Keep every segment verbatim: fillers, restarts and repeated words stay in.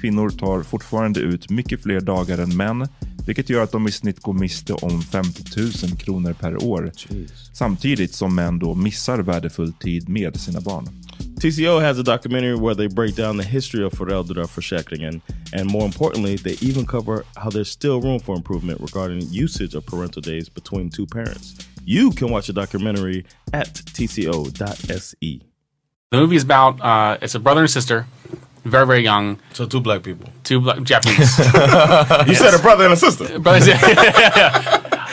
Kvinnor tar fortfarande ut mycket fler dagar än män, vilket gör att de i snitt går miste om femtio tusen kronor per år. Jeez. Samtidigt som män då missar värdefull tid med sina barn. T C O has a documentary where they break down the history of föräldraförsäkringen, and more importantly, they even cover how there's still room for improvement regarding usage of parental days between two parents. You can watch the documentary at T C O dot S E. The movie is about uh, it's a brother and sister. Very, very young. So two black people. Two black Japanese. You yes. said a brother and a sister. Brother, yeah, yeah, yeah.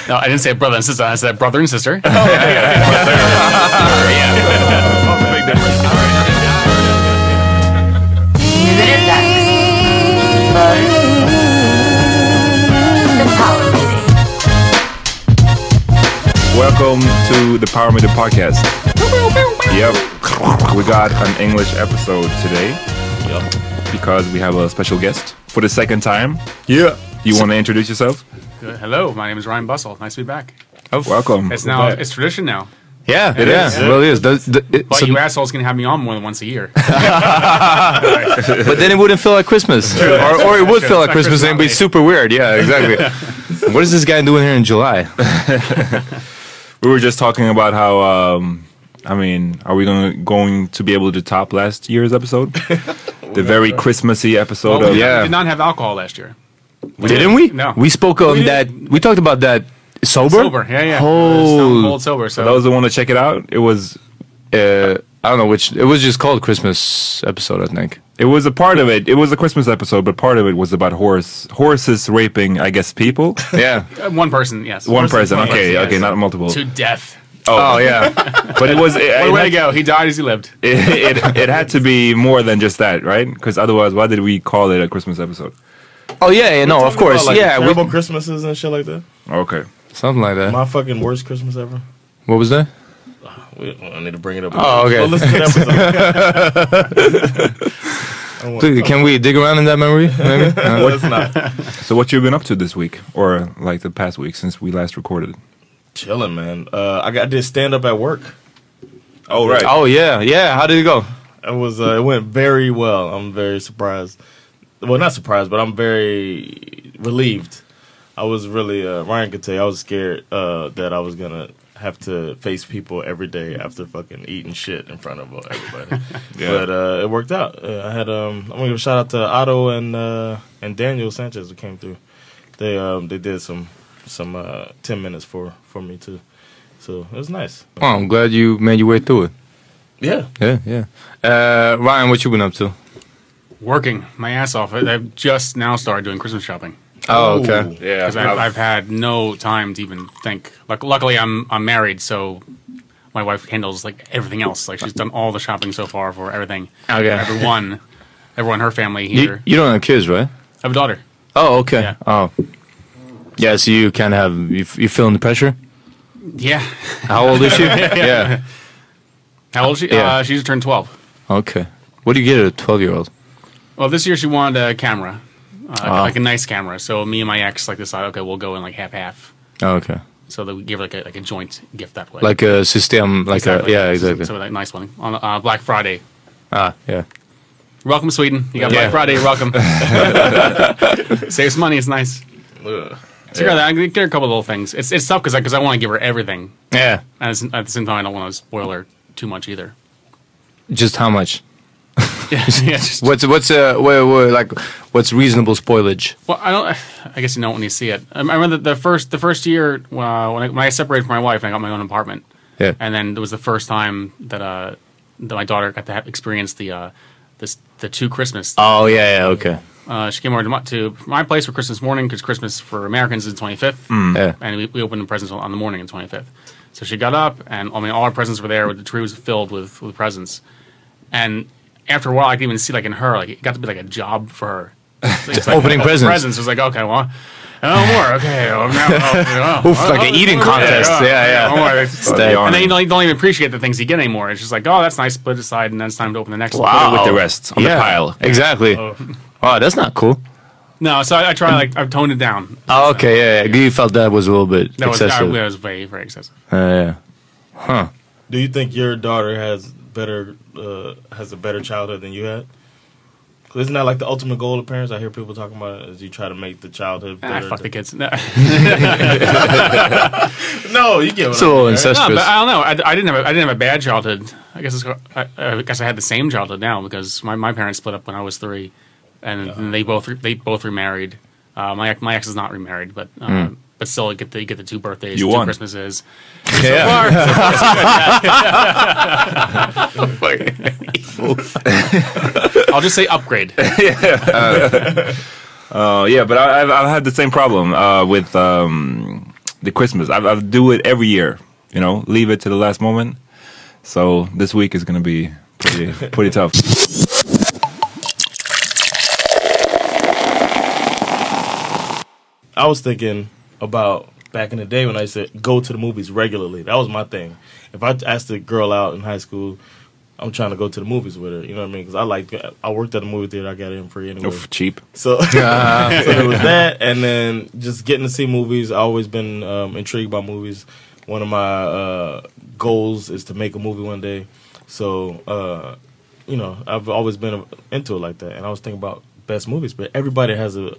No, I didn't say brother and sister. I said brother and sister. Oh, yeah, yeah, yeah. Big difference. All right. Welcome to the Power Meter Podcast. Yep. We got an English episode today. Yep. Because we have a special guest for the second time. Yeah. You want to introduce yourself? Good. Hello, my name is Ryan Bussell. Nice to be back. Oh, welcome. It's now it's tradition now. Yeah, it, it is. is. It really is. The, the, it, but so you assholes can have me on more than once a year. But then it wouldn't feel like Christmas. Or, or it would feel like Christmas, Christmas and it'd be super weird. Yeah, exactly. What is this guy doing here in July? We were just talking about how... Um, I mean, are we gonna, going to be able to top last year's episode? The very Christmassy episode well, we of... Yeah. We did not have alcohol last year. We Didn't did. we? No. We spoke on we that... We talked about that sober? Sober, yeah, yeah. Oh. Cold sober. So. So that was the one to check it out. It was... Uh, I don't know which... It was just called Christmas episode, I think. It was a part of it. It was a Christmas episode, but part of it was about horse horses raping, I guess, people? Yeah. One person, yes. One person, person. One okay. Person, okay, yes. Not multiple. To death. Oh, oh yeah, but it was. It, it way had, to go! He died as he lived. It, it it had to be more than just that, right? Because otherwise, why did we call it a Christmas episode? Oh yeah, yeah no, of course, about, like, yeah. Terrible we, Christmases and shit like that. Okay, something like that. My fucking worst Christmas ever. What was that? We, I need to bring it up. Oh, okay. Well, listen to that episode. Dude, can we dig around in that memory? Maybe? No, what, let's not. So, what you been up to this week, or like the past week since we last recorded? Chilling, man. Uh, I, got, I did stand up at work. Oh, right. Oh, yeah. Yeah. How did it go? It was. Uh, it went very well. I'm very surprised. Well, not surprised, but I'm very relieved. I was really, uh, Ryan could tell you, I was scared uh, that I was going to have to face people every day after fucking eating shit in front of everybody. Yeah. But uh, it worked out. Uh, I had, um, I'm going to give a shout out to Otto and uh, and Daniel Sanchez who came through. They um, they did some some uh, ten minutes for, for me, too. So it was nice. Oh, I'm glad you made your way through it. Yeah. Yeah, yeah. Uh, Ryan, what you been up to? Working my ass off. I've just now started doing Christmas shopping. Oh, okay. Ooh. Yeah. Because I've, I've had no time to even think. Like, luckily, I'm I'm married, so my wife handles, like, everything else. Like, she's done all the shopping so far for everything. Okay. Everyone, everyone, her family here. You, you don't have kids, right? I have a daughter. Oh, okay. Yeah. Oh. Yeah, so you kind of have, you, you feeling the pressure? Yeah. How old is she? Yeah. Yeah. How old is she? Yeah. Uh, she just turned twelve. Okay. What do you get at a twelve-year-old? Well, this year she wanted a camera. Uh, oh. Like a nice camera. So me and my ex like decided, okay, we'll go in like half half. Oh, okay. So that we give her like a, like a joint gift that way. Like a system, like exactly. a yeah, exactly. So a nice one on uh, Black Friday. Ah, yeah. Welcome Sweden. You got yeah. Black Friday. Welcome. Save some money. It's nice. Ugh. So yeah. I get her a couple little things. It's it's tough because because I, I want to give her everything. Yeah. And at the same time, I don't want to spoil her too much either. Just how much? Yeah, yeah. What's what's uh what, what, like what's reasonable spoilage? Well, I don't. I guess you know when you see it. I remember the first the first year uh, when I when I separated from my wife and I got my own apartment. Yeah. And then it was the first time that uh that my daughter got to have, experience the uh this the two Christmas. Oh yeah, yeah, okay. Uh, she came over to my, to my place for Christmas morning because Christmas for Americans is the twenty-fifth, mm, yeah. and we, we opened the presents on the morning of the twenty-fifth. So she got up and I mean all our presents were there. The tree was filled with with presents, and after a while, I could even see, like, in her, like, it got to be, like, a job for her. It's like, opening oh, presents. presents. It was like, okay, well, no more. Okay. Well, now, oh, oh, Oof, oh, like oh, an eating oh, contest. Yeah, yeah. yeah. yeah. Stay on. And then you don't, you don't even appreciate the things you get anymore. It's just like, oh, that's nice. Put it aside, and then it's time to open the next wow. one. Put it with the rest on yeah. the pile. Exactly. Oh. Wow, that's not cool. No, so I, I try, like, I've toned it down. Oh, okay, yeah, yeah. yeah. You felt that was a little bit that excessive. That was way, very excessive. Uh, yeah. Huh. Do you think your daughter has... better uh, has a better childhood than you had? Isn't that like the ultimate goal of parents? I hear people talking about it, is you try to make the childhood better. Ah, fuck the kids. No, no you get what it's I mean, a little incestuous. No, but I don't know. I, I didn't have a, I didn't have a bad childhood. I guess it's, I, I guess I had the same childhood now because my, my parents split up when I was three, and, uh-huh. and they both re, they both remarried. Uh, my my ex is not remarried, but. Um, mm. But still, you get the you get the two birthdays, you two won. Christmases. So yeah. far, so far so I'll just say upgrade. Yeah. Uh, uh, yeah, but I, I've I've had the same problem uh, with um, the Christmas. I I do it every year. You know, leave it to the last moment. So this week is going to be pretty pretty tough. I was thinking. About back in the day when I used to go to the movies regularly. That was my thing. If I asked a girl out in high school, I'm trying to go to the movies with her. You know what I mean? Because I like I worked at a movie theater. I got in free anyway. Oof, cheap. So, uh, so it was that, and then just getting to see movies. I've always been um, intrigued by movies. One of my uh, goals is to make a movie one day. So, uh, you know, I've always been into it like that. And I was thinking about best movies, but everybody has a...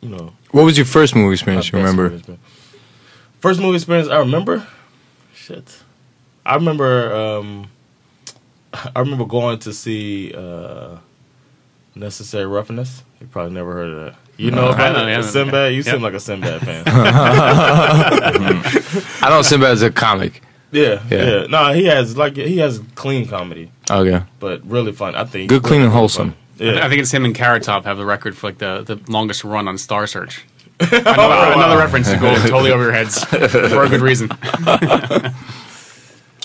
You know, what was your first movie experience you remember? Movie first movie experience I remember? Shit. I remember um, I remember going to see uh, Necessary Roughness. You probably never heard of that. You know uh, about I it? Know, Sinbad? You yep. seem like a Sinbad fan. I know Sinbad is a comic. Yeah, yeah. yeah. No, he has like he has clean comedy. Oh okay. yeah. But really fun. I think good clean and wholesome. Fun. Yeah. I think it's him and Carrot Top have the record for like the, the longest run on Star Search. I know, oh, wow. Another reference to go totally over your heads for a good reason.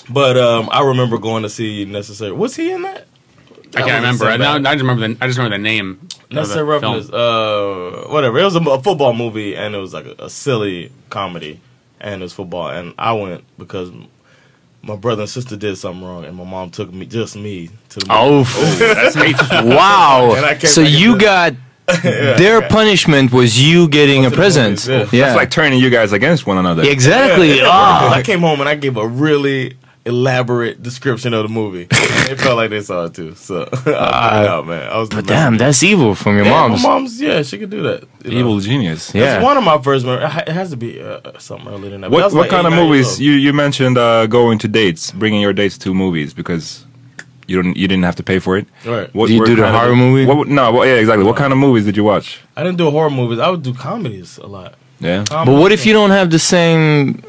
But um, I remember going to see Necessary. Was he in that? I that can't remember. I, now, I just remember the I just remember the name. Necessary Roughness. Uh, whatever. It was a, a football movie, and it was like a, a silly comedy, and it was football. And I went because. My brother and sister did something wrong, and my mom took me, just me, to the movie. Oh, oh that's wow! So you got yeah, their punishment was you getting a present. Yeah. Yeah. That's like turning you guys against one another. Exactly. Yeah. Oh. I came home and I gave a really elaborate description of the movie. It felt like they saw it too. So I uh, out, man. I was but damn, that's evil from your yeah, mom's. My mom's, yeah, she could do that. Evil know? Genius. Yeah, it's one of my first memories. It has to be uh, something earlier than that. What, what like kind of movies? You you mentioned uh, going to dates, bringing your dates to movies because you don't you didn't have to pay for it. Right. What, did you do the horror of, movie? What, no. What, yeah, exactly. What kind of movies did you watch? I didn't do horror movies. I would do comedies a lot. Yeah. Comedies. But what if you don't have the same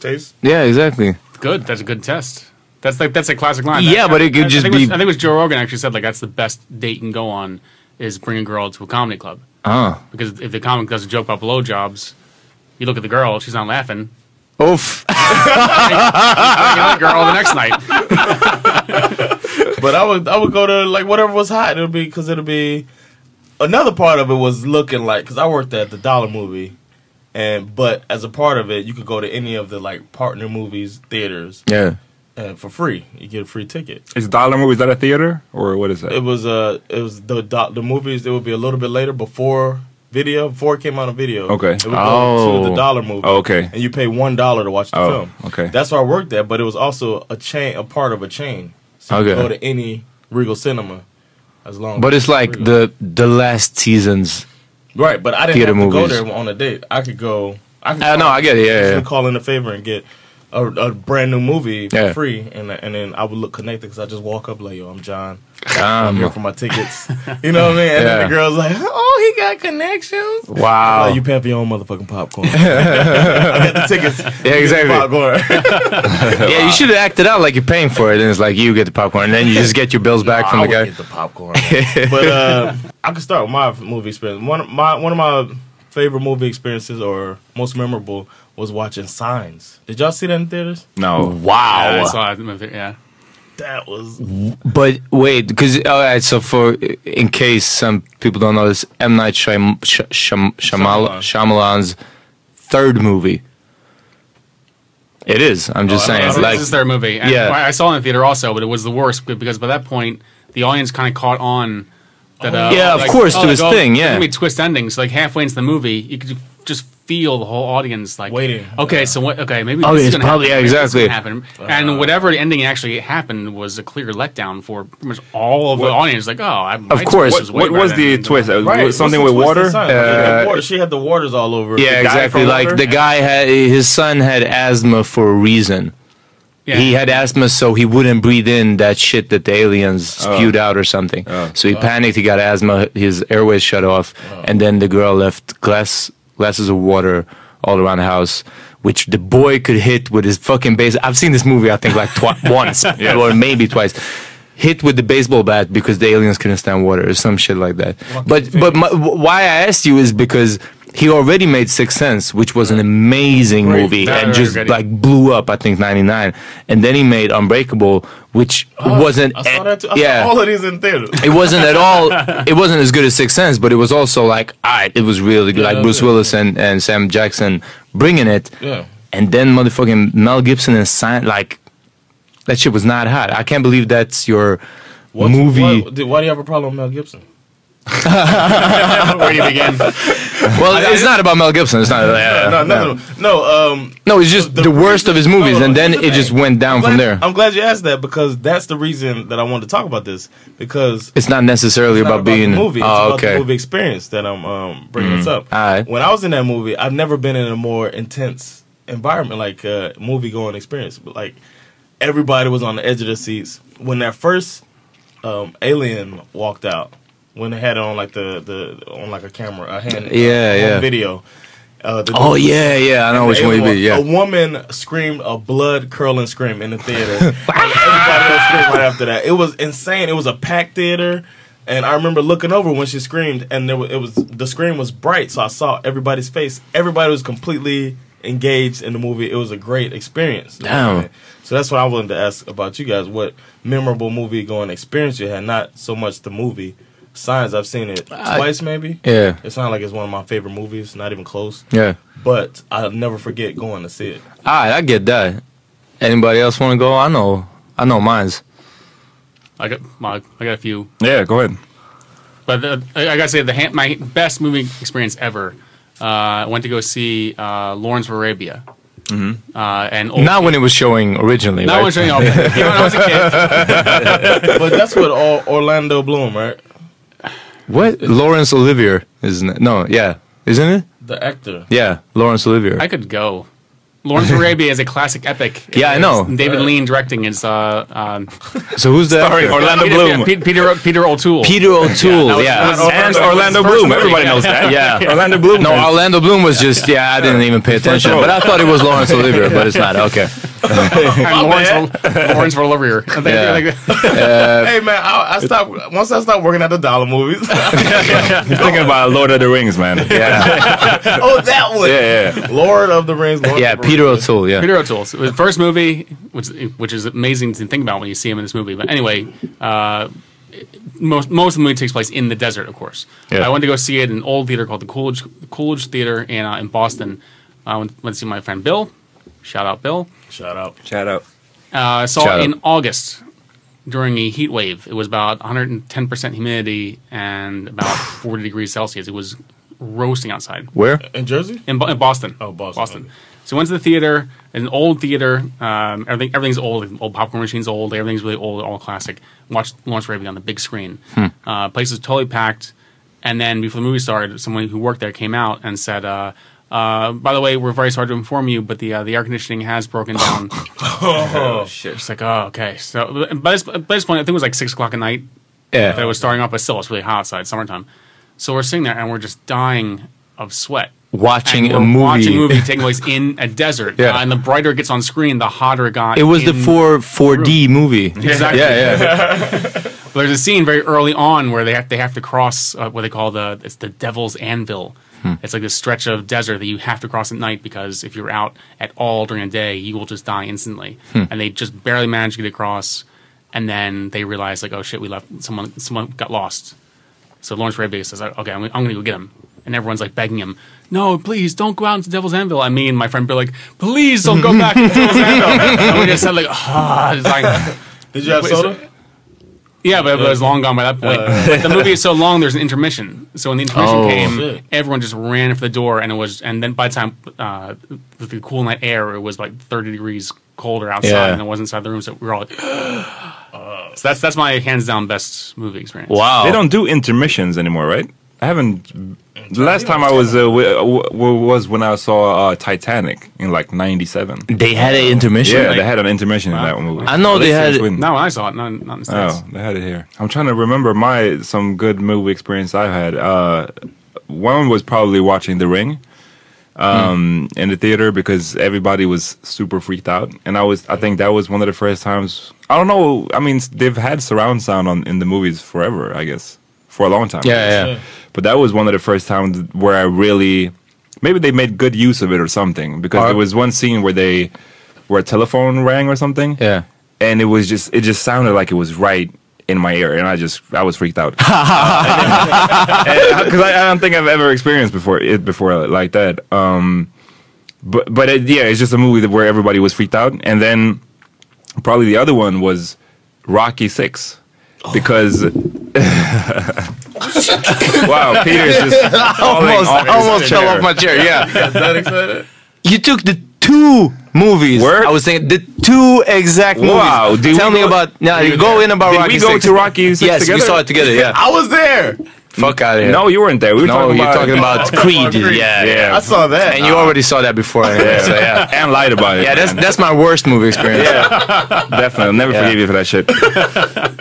taste? Yeah, exactly. Good. That's a good test. That's like that's a classic line. Yeah, that, but it could I, just I be. Was, I think it was Joe Rogan actually said like that's the best date you can go on is bring a girl to a comedy club. Oh. Because if the comic does a joke about blowjobs, you look at the girl, she's not laughing. Oof. You bring another girl the next night. But I would I would go to like whatever was hot. It'll be because it'll be another part of it was looking like because I worked at the Dollar Movie. And but as a part of it, you could go to any of the like partner movies theaters. Yeah, and for free, you get a free ticket. Is Dollar Movie, is that a theater or what is that? It was uh it was the the movies. It would be a little bit later before video before it came out on video. Okay, it would oh. go to the Dollar Movie. Oh, okay, and you pay one dollar to watch the oh, film. Okay, that's where I worked at. But it was also a chain, a part of a chain. So okay. you could go to any Regal Cinema as long. But as it's like Regal. the the last season's. Right, but I didn't Theater have to movies. go there on a date. I could go. I know, uh, no, I get it. Yeah, yeah. Call in a favor and get a, a brand new movie for yeah. free, and and then I would look connected because I just walk up like, yo, I'm John. I'm here for my tickets. You know what I mean? And yeah. then the girl's like, oh, he got connections. Wow. Like, you pay for your own motherfucking popcorn. I got the tickets. Yeah, exactly. Popcorn. Yeah, wow. You should have acted out like you're paying for it, and it's like you get the popcorn, and then you just get your bills back no, from I the guy. I get the popcorn. But uh, I can start with my movie experience. One of my one of my favorite movie experiences, or most memorable, was watching Signs. Did y'all see that in theaters? No. Wow. Yeah, I saw it in the theater, yeah. That was... But wait, because... All right, so for... In case some people don't know this, M. Night Shyam, Shyam, Shyam, Shyamalan's third movie. It is. I'm just oh, saying. It's like, this is their movie. And yeah. I saw it in the theater also, but it was the worst because by that point, the audience kind of caught on that... Uh, yeah, like, of course, oh, to like, his oh, thing, yeah. There's going to be twist endings. So like halfway into the movie, you could just... feel the whole audience like waiting. Okay, yeah. so what? Okay, maybe oh, this is going to happen. Yeah, exactly. Happen. Uh, and whatever ending actually happened was a clear letdown for pretty much all of what, the audience. Like, oh, I of course. Was what was the twist? Right. Right. Was something with water? Uh, yeah, water? She had the waters all over. Yeah, exactly. Like water. The guy had his son had asthma for a reason. Yeah. He had asthma, so he wouldn't breathe in that shit that the aliens spewed oh. out or something. Oh. So he oh. panicked. He got asthma. His airways shut off, oh. and then the girl left glass. Glasses of water all around the house, which the boy could hit with his fucking base. I've seen this movie, I think, like twi once yeah. or maybe twice. Hit with the baseball bat because the aliens couldn't stand water or some shit like that. Walking but but my, why I asked you is because he already made Sixth Sense, which was an amazing Great. movie that and just like blew up. I think ninety-nine, and then he made Unbreakable, which oh, wasn't. I saw that too. I yeah, saw all of these in theater. It wasn't at all. It wasn't as good as Sixth Sense, but it was also like, all right, it was really good. Yeah, like Bruce yeah, Willis yeah. and and Sam Jackson bringing it. Yeah. And then motherfucking Mel Gibson and Sign, like that shit was not hot. I can't believe that's your What's, movie. Why, why do you have a problem with Mel Gibson? Where do you begin? Well, I, I, it's not about Mel Gibson. It's not. Uh, yeah, no, no, no, no. Um, no, it's just the, the worst of his movies, no, and then it just went down glad, from there. I'm glad you asked that because that's the reason that I wanted to talk about this because it's not necessarily it's not about, about being the movie. It's oh, about okay. the movie experience that I'm um, bringing mm. this up. All right. When I was in that movie, I've never been in a more intense environment, like uh, movie going experience. But like everybody was on the edge of their seats when that first um, alien walked out. When they had it on like the, the on like a camera, a hand, yeah, uh, yeah, video. Uh, the oh yeah, yeah, I know which one it be. Yeah, a woman screamed a blood curdling scream in the theater. And everybody else screamed right after that. It was insane. It was a packed theater, and I remember looking over when she screamed, and there was, it was the screen was bright, so I saw everybody's face. Everybody was completely engaged in the movie. It was a great experience. Damn. So that's what I wanted to ask about you guys. What memorable movie going experience you had? Not so much the movie. Signs, I've seen it twice, I, maybe. Yeah. It's not like it's one of my favorite movies, not even close. Yeah. But I'll never forget going to see it. All right, I get that. Anybody else want to go? I know. I know mine's. I got, I got a few. Yeah, go ahead. But the, I, I got to say, the my best movie experience ever, uh, I went to go see uh, Lawrence of Arabia. Mm-hmm. Uh, and old not people. When it was showing originally. Not right? when it was showing originally. Even when I was a kid. But that's what all Orlando Bloom, right? What? Laurence Olivier, isn't it? No, yeah. Isn't it? The actor. Yeah, Laurence Olivier. I could go. Lawrence of Arabia is a classic epic. Yeah, I know. David right. Lean directing is. Uh, um, so who's that? Sorry, Orlando Peter, Bloom. Peter, Peter Peter O'Toole. Peter O'Toole. Yeah, was, yeah. Was, and Orlando Bloom. Everybody knows that. Yeah. yeah, Orlando Bloom. No, Orlando Bloom was just. Yeah, I didn't even pay attention, but I thought it was Laurence Olivier, but it's not. Okay. And Lawrence Lawrence Olivier. Yeah. Uh, hey man, I, I stopped once I stopped working at the Dollar Movies. I'm thinking about Lord of the Rings, man. Yeah. Oh, that one. Yeah, yeah. Lord of the Rings. Lord yeah. Of the Rings. Peter O'Toole, yeah. Peter O'Toole. So his first movie, which which is amazing to think about when you see him in this movie. But anyway, uh, most most of the movie takes place in the desert, of course. Yeah. I went to go see it in an old theater called the Coolidge Coolidge Theater in uh, in Boston. I uh, went, went to see my friend Bill. Shout out, Bill. Shout out. Shout out. Uh, saw Shout it in out. August during a heat wave. It was about one hundred ten percent humidity and about forty degrees Celsius. It was roasting outside. Where? In Jersey? In, in Boston. Oh, Boston. Boston. Okay. So we went to the theater, an old theater. Um, everything, everything's old. Old popcorn machine's old. Everything's really old, all classic. Watched Lawrence Raven on the big screen. Hmm. Uh, place was totally packed. And then before the movie started, someone who worked there came out and said, uh, uh, by the way, we're very sorry to inform you, but the uh, the air conditioning has broken down. oh, oh, shit. It's like, oh, okay. So by this, by this point, I think it was like six o'clock at night yeah. that it was starting up, but still, it's really hot outside, summertime. So we're sitting there, and we're just dying of sweat. Watching a movie, watching a movie taking place in a desert, yeah. uh, and the brighter it gets on screen, the hotter it got. It was in the four four D movie, exactly. Yeah, yeah. But there's a scene very early on where they have they have to cross uh, what they call the it's the Devil's Anvil. Hmm. It's like this stretch of desert that you have to cross at night because if you're out at all during the day, you will just die instantly. Hmm. And they just barely manage to get across, and then they realize like, oh shit, we left someone someone got lost. So Lawrence Raybay says, okay, I'm, I'm going to go get him. And everyone's like begging him, no, please don't go out into Devil's Anvil. I mean, my friend Bill, like, please don't go back to Devil's Anvil. And we just said, like, ah. Like, did you have soda? So, yeah, but, but it was long gone by that point. Uh, but the movie is so long, there's an intermission. So when the intermission oh, came, shit. everyone just ran for the door. And it was, and then by the time uh, with the cool night air, it was like thirty degrees colder outside yeah. than it was inside the room. So we were all like, so that's that's my hands down best movie experience. Wow! They don't do intermissions anymore, right? I haven't. The last time I was uh, w- w- was when I saw uh, Titanic in like ninety-seven. They had an intermission. Yeah, like, they had an intermission wow. in that movie. I know they had. It. No, I saw it. Not, not in the States. Oh, they had it here. I'm trying to remember my some good movie experience I've had. Uh, one was probably watching The Ring. Um, mm. in the theater because everybody was super freaked out, and I was—I think that was one of the first times. I don't know. I mean, they've had surround sound on in the movies forever, I guess, for a long time. Yeah, yeah. yeah. But that was one of the first times where I really, maybe they made good use of it or something because uh, there was one scene where they, where a telephone rang or something. Yeah, and it was just—it just sounded like it was right in my ear, and I just I was freaked out because I, I don't think I've ever experienced before it before like that. Um, but but it, yeah, it's just a movie that where everybody was freaked out, and then probably the other one was Rocky Six because. Wow, Peter's just almost almost fell off my chair. Yeah, you got that excited? You took the two movies. Word? I was saying the two exact movies. Wow. Did Tell me go, about now. You go there. in about Did Rocky. We go six? to Rocky. Six yes, together? We saw it together. Yeah, I was there. Fuck out of here. No, you weren't there. We were no, talking you're about, talking about Creed. Creed. Yeah, yeah, yeah, I saw that. And you already saw that before. Yeah, so yeah. And lied about it. Yeah, that's that's my worst movie experience. Yeah, definitely. I'll never yeah. forgive you for that shit.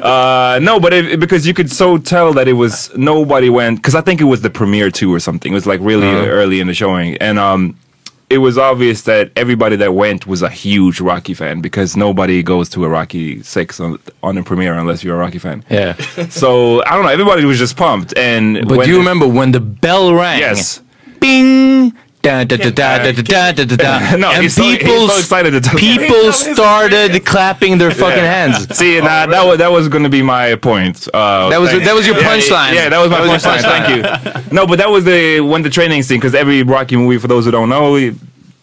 Uh, no, but it, because you could so tell that it was nobody went because I think it was the premiere too or something. It was like really mm. early in the showing, and um. It was obvious that everybody that went was a huge Rocky fan because nobody goes to a Rocky Six on, on the premiere unless you're a Rocky fan. Yeah. So I don't know. Everybody was just pumped. And but do you remember when the bell rang? Yes. Bing. Da da da da da da da da da. No, and so, people, so excited to people started clapping their fucking yeah. hands. See, oh, nah, really? that was that was going to be my point. Uh, that was thanks. that was your punchline. Yeah, yeah, that was my punchline. Punch thank you. No, but that was the when the training scene because every Rocky movie, for those who don't know,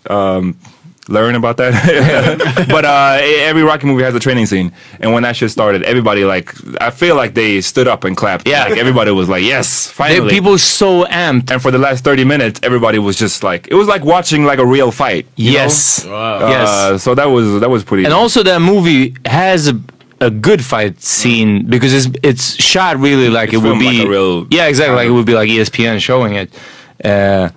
um, learn about that. But uh, every Rocky movie has a training scene, and when that shit started, everybody like I feel like they stood up and clapped. Yeah, like, everybody was like, "Yes, finally!" They, people were so amped, and for the last thirty minutes, everybody was just like, it was like watching like a real fight. You yes, know? Wow. Uh, yes. So that was that was pretty. And also, that movie has a, a good fight scene mm. because it's it's shot really like it's it would be. Like a real yeah, exactly. Like it would be like E S P N showing it. Uh,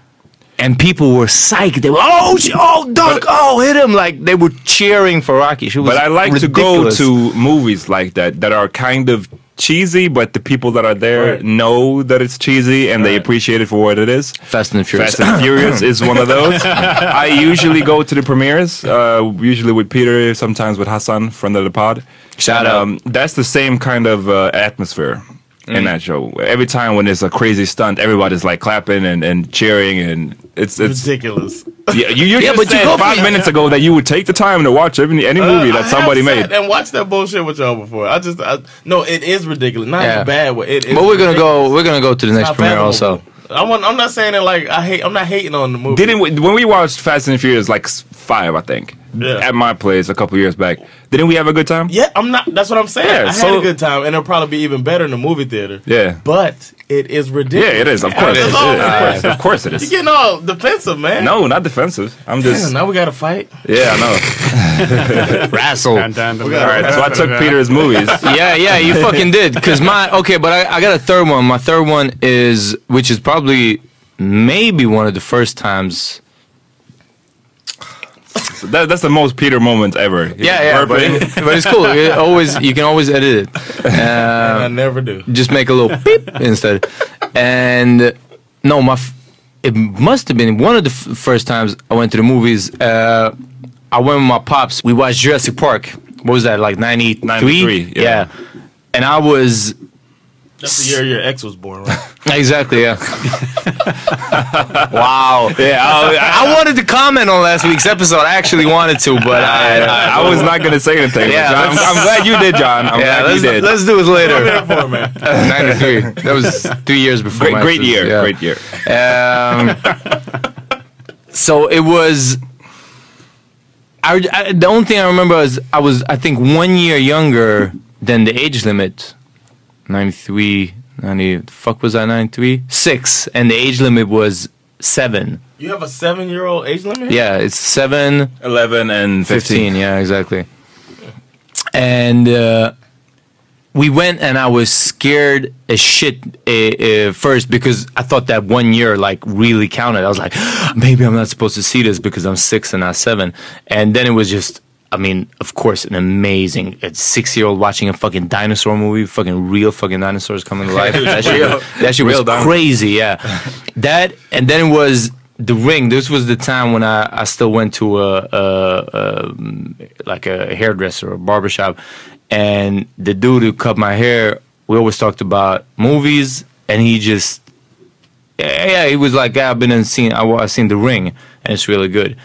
And people were psyched. They were, oh, she, oh, dunk, but, oh, hit him. Like, they were cheering for Rocky. She was but I like ridiculous. to go to movies like that, that are kind of cheesy, but the people that are there right. know that it's cheesy, and right. they appreciate it for what it is. Fast and Furious. Fast and Furious is one of those. I usually go to the premieres, uh, usually with Peter, sometimes with Hassan, friend of the pod. Shout out. Um, that's the same kind of uh, atmosphere. Mm. In that show, every time when there's a crazy stunt, everybody's like clapping and, and cheering, and it's it's ridiculous. Yeah, you, you yeah, just but said you five me. minutes ago that you would take the time to watch every any movie uh, that I somebody made and watch that bullshit with y'all before. I just I, no, it is ridiculous, not yeah. in a bad way. It is but we're ridiculous. gonna go. We're gonna go to the it's next premiere also. I want, I'm not saying that like I hate. I'm not hating on the movie. Didn't we, when we watched Fast and Furious like five, I think. Yeah. At my place a couple years back. Didn't we have a good time? Yeah, I'm not. That's what I'm saying. Yeah, I had so, a good time, and it'll probably be even better in the movie theater. Yeah, but it is ridiculous. Yeah, it is. Of course, yeah, it is. It is. Of, course. of course, it is. You're getting all defensive, man. No, not defensive. I'm just. Damn, now we got to fight. Yeah, I know. Wrestle. All right, so I took Peter's movies. Yeah, yeah, you fucking did. Cause my okay, but I, I got a third one. My third one is, which is probably maybe one of the first times. So that, that's the most Peter moment ever. He's yeah, yeah, but, it, but it's cool. It always, you can always edit it. Uh, I never do. Just make a little beep instead. And no, my f- it must have been one of the f- first times I went to the movies. Uh, I went with my pops. We watched Jurassic Park. What was that, like ninety-three? ninety-three, yeah. yeah. And I was... That's the year your ex was born, right? Exactly, yeah. Wow. Yeah, I, I, I wanted to comment on last week's episode. I actually wanted to, but I I, I, I was not going to say anything. Yeah, John, I'm, I'm glad you did, John. I'm yeah, glad you did. Let's do it later. ninety-three. That was two years before. Great, great year. Yeah. Great year. Um, so it was... I, I, the only thing I remember is I was, I think, one year younger than the age limit... ninety-three, ninety, fuck was I ninety-three? Six, and the age limit was seven. You have a seven-year-old age limit? Yeah, it's seven, eleven, and fifteen. fifteen yeah, exactly. Yeah. And uh, we went, and I was scared as shit uh, uh, first because I thought that one year like really counted. I was like, maybe I'm not supposed to see this because I'm six and not seven. And then it was just. I mean, of course, an amazing six-year-old watching a fucking dinosaur movie, fucking real fucking dinosaurs coming to life. That shit, that shit was dinosaur. Crazy, yeah. That, and then it was The Ring. This was the time when I, I still went to a, a, a, like a hairdresser or a barbershop, and the dude who cut my hair, we always talked about movies, and he just, yeah, he was like, yeah, I've been and seen, I, I've seen The Ring, and it's really good.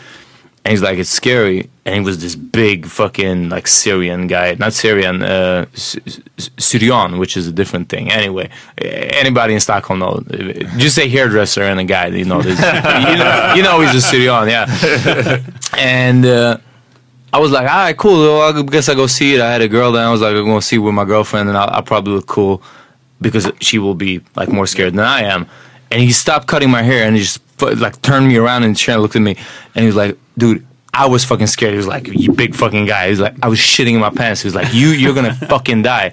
And he's like, it's scary. And he was this big fucking like Syrian guy. Not Syrian, uh, Syrian, which is a different thing. Anyway, anybody in Stockholm knows. Just say hairdresser and a guy. You know, this, you, know you know he's a Syrian, yeah. And uh, I was like, all right, cool. Well, I guess I go see it. I had a girl that I was like, I'm going to see it with my girlfriend. And I'll, I'll probably look cool because she will be like more scared than I am. And he stopped cutting my hair and he just like turned me around in the chair and looked at me. And he was like, dude, I was fucking scared. He was like, you big fucking guy. He was like, I was shitting in my pants. He was like, you, you're gonna fucking die.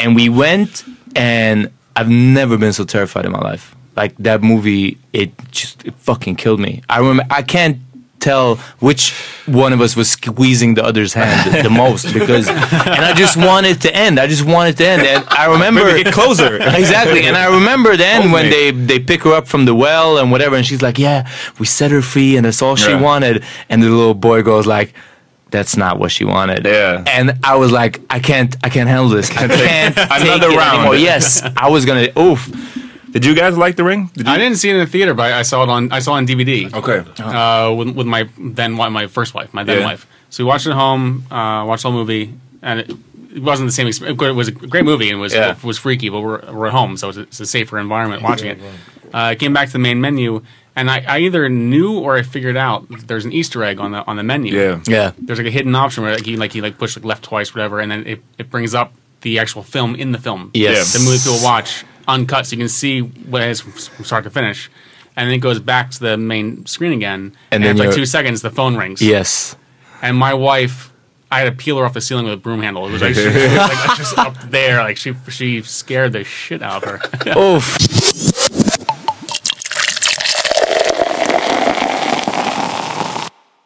And we went, and I've never been so terrified in my life. Like, that movie, it just it fucking killed me. I remember, I can't tell which one of us was squeezing the other's hand the, the most because, and I just wanted to end. I just wanted to end. And I remember, maybe get closer. Exactly. And I remember then Hold when me. they they pick her up from the well and whatever, and she's like, "Yeah, we set her free, and that's all she yeah. wanted." And the little boy goes like, "That's not what she wanted." Yeah. And I was like, "I can't, I can't handle this. I can't take another take round." Anymore. Yes, I was gonna. Oof. Did you guys like The Ring? Did you? I didn't see it in the theater, but I saw it on I saw it on D V D. Okay. Uh, with, with my then my first wife, my then yeah. wife. So we watched it at home, uh, watched the whole movie, and it, it wasn't the same experience. It was a great movie and was yeah. it was freaky, but we're we're at home, so it's a, it's a safer environment watching it. Uh, I came back to the main menu, And I, I either knew or I figured out there's an Easter egg on the on the menu. Yeah, yeah. There's like a hidden option where like he like he like pushed like left twice, whatever, and then it, it brings up the actual film in the film. Yes, yeah. The movie people watch uncut, so you can see what it is from start to finish, and then it goes back to the main screen again. And, and then after like two seconds, the phone rings. Yes, and my wife. I had to peel her off the ceiling with a broom handle. It was like, she was like just up there. Like she she scared the shit out of her. Oof.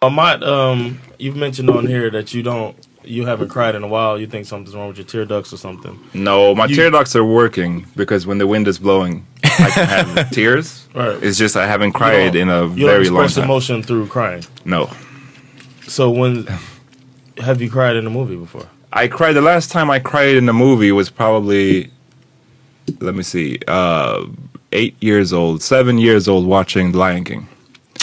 Ahmad, um, you've mentioned on here that you don't, you haven't cried in a while. You think something's wrong with your tear ducts or something? No, my you, tear ducts are working because when the wind is blowing, I can have tears. Right. It's just I haven't cried in a very long time. You don't express emotion through crying. No. So when. Have you cried in a movie before? I cried. The last time I cried in a movie was probably, let me see, uh, eight years old, seven years old, watching The Lion King.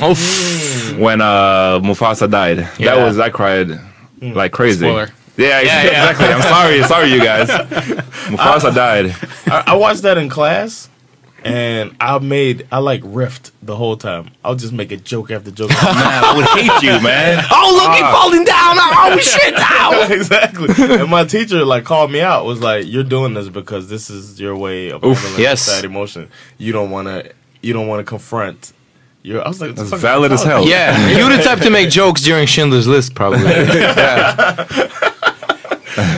Oh, mm. when uh, Mufasa died, yeah. that was I cried mm. like crazy. Spoiler. Yeah, yeah, yeah, exactly. I'm sorry, sorry, you guys. Mufasa I, died. I, I watched that in class. And I made, I like riffed the whole time. I'll just make a joke after joke. Man, I would hate you, man. Oh, look, uh, he's falling down. Oh, shit, now. Exactly. And my teacher, like, called me out, was like, you're doing this because this is your way of Oof, handling yes. that emotion. You don't want to, you don't want to confront. You're, I was like, that's valid as hell. Yeah. You're the type to make jokes during Schindler's List, probably. Yeah.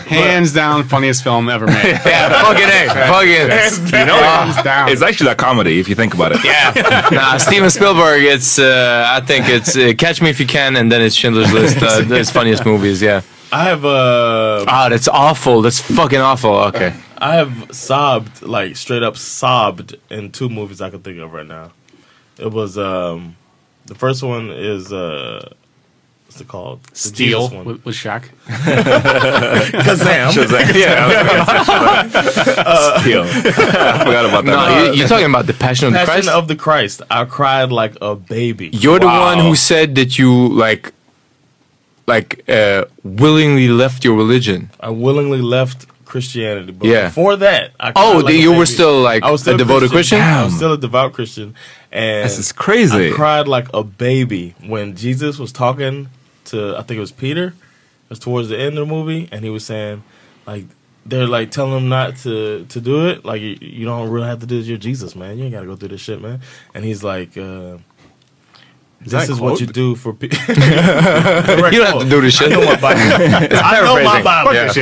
Hands down, funniest film ever made. Yeah, fucking A. Fucking hands down. You know, hands down. It's actually a comedy if you think about it. Yeah. Nah, Steven Spielberg, it's, uh, I think it's uh, Catch Me If You Can, and then it's Schindler's List. Uh, There's funniest movies, yeah. I have, uh... Ah, oh, that's awful. That's fucking awful. Okay. I have sobbed, like, straight up sobbed in two movies I can think of right now. It was, um... The first one is, uh... What's it called? The Steel with, with Shaq. Kazam. Shazam. Yeah. uh, Steel. I forgot about that. No, you're talking about the Passion of the Christ. Passion of the Christ. I cried like a baby. You're wow. the one who said that you like, like uh, willingly left your religion. I willingly left Christianity, but yeah. before that, I oh, like you were still like I was still a, a devoted Christian. Christian? I was still a devout Christian, and this is crazy. I cried like a baby when Jesus was talking to, I think it was Peter. It was towards the end of the movie, and he was saying, like, they're like telling him not to to do it. Like, you, you don't really have to do this. You're Jesus, man. You ain't gotta go through this shit, man. And he's like. Uh, Is this is quote? What you do for people. You don't have to do this shit. I know my Bible. I know my Bible. Fuck yeah. this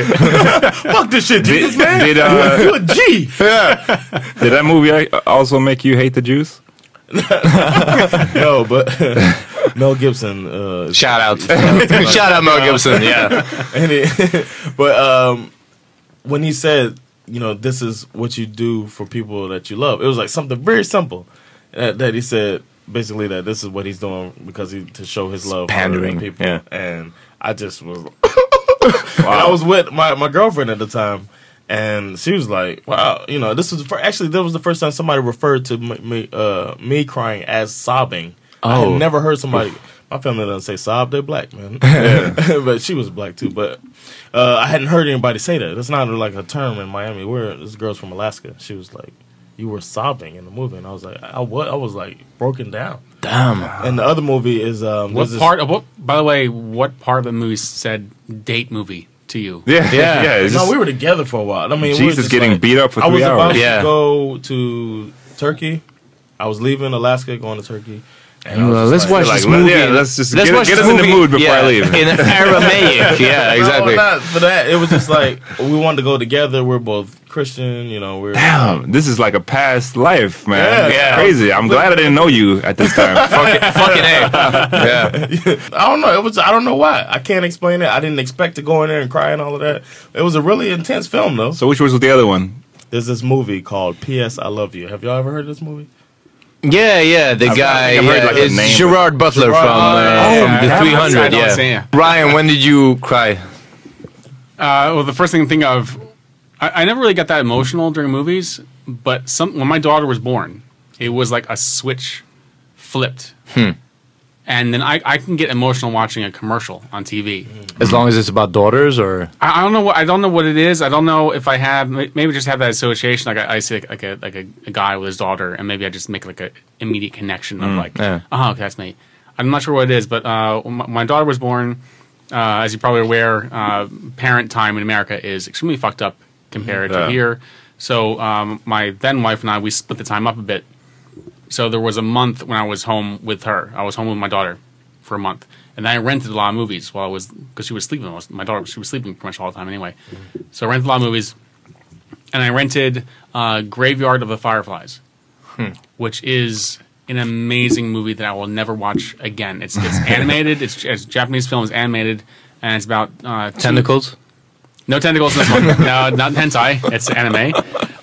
shit. Fuck this shit, Jesus, did, man. Did, uh, you a G. Yeah. Did that movie also make you hate the Jews? No, but Mel Gibson. Uh, shout out. Shout out Mel Gibson, yeah. And it, but um, when he said, you know, this is what you do for people that you love, it was like something very simple that, that he said. Basically, that this is what he's doing because he to show his love pandering. For people. Yeah. And I just was. Wow. And I was with my, my girlfriend at the time, and she was like, "Wow, you know, this was for, actually that was the first time somebody referred to me me, uh, me crying as sobbing. Oh. I had never heard somebody. My family doesn't say sob; they're black, man. Yeah. But she was black too. But uh, I hadn't heard anybody say that. That's not like a term in Miami. Where this girl's from Alaska, she was like. You were sobbing in the movie, and I was like, I was, I was like broken down. Damn. And the other movie is um, what part? Of what? By the way, what part of the movie said date movie to you? Yeah, yeah. yeah no, we were together for a while. I mean, Jesus we getting like, beat up for three hours. I was hours. about yeah. to go to Turkey. I was leaving Alaska, going to Turkey. And well, let's like, watch like, this movie. Yeah, let's just let's get, watch get us movie. in the mood before yeah, I leave. In Aramaic, yeah, exactly. No, not for that. It was just like we wanted to go together. We're both Christian, you know. We're damn, this is like a past life, man. Yeah, yeah. Crazy. I'm glad I didn't know you at this time. Fuck it, fucking A. Yeah. I don't know. It was. I don't know why. I can't explain it. I didn't expect to go in there and cry and all of that. It was a really intense film, though. So which was the other one? There's this movie called P S I Love You. Have y'all ever heard of this movie? Yeah, yeah, the I've guy heard, yeah, like is name, Gerard Butler Gerard, from, uh, oh, from yeah, the three hundred. Yeah. yeah. Ryan, when did you cry? Uh, well, the first thing I think of, I, I never really got that emotional during movies, but some, when my daughter was born, it was like a switch flipped. Hmm. And then I, I can get emotional watching a commercial on T V. As long as it's about daughters, or I, I don't know what I don't know what it is. I don't know if I have maybe just have that association. Like I, I see like, like a like a, a guy with his daughter, and maybe I just make like a immediate connection of mm, like, yeah. oh, okay, that's me. I'm not sure what it is, but uh, my, my daughter was born. Uh, as you're probably aware, uh, parent time in America is extremely fucked up compared yeah. to here. So um, my then wife and I we split the time up a bit. So there was a month when I was home with her. I was home with my daughter for a month, and I rented a lot of movies while I was because she was sleeping. Most, my daughter she was sleeping pretty much all the time anyway. So I rented a lot of movies, and I rented uh, Graveyard of the Fireflies, hmm. which is an amazing movie that I will never watch again. It's it's animated. it's, it's Japanese film is animated, and it's about uh, two, tentacles. No tentacles in this one. No, not hentai. It's anime.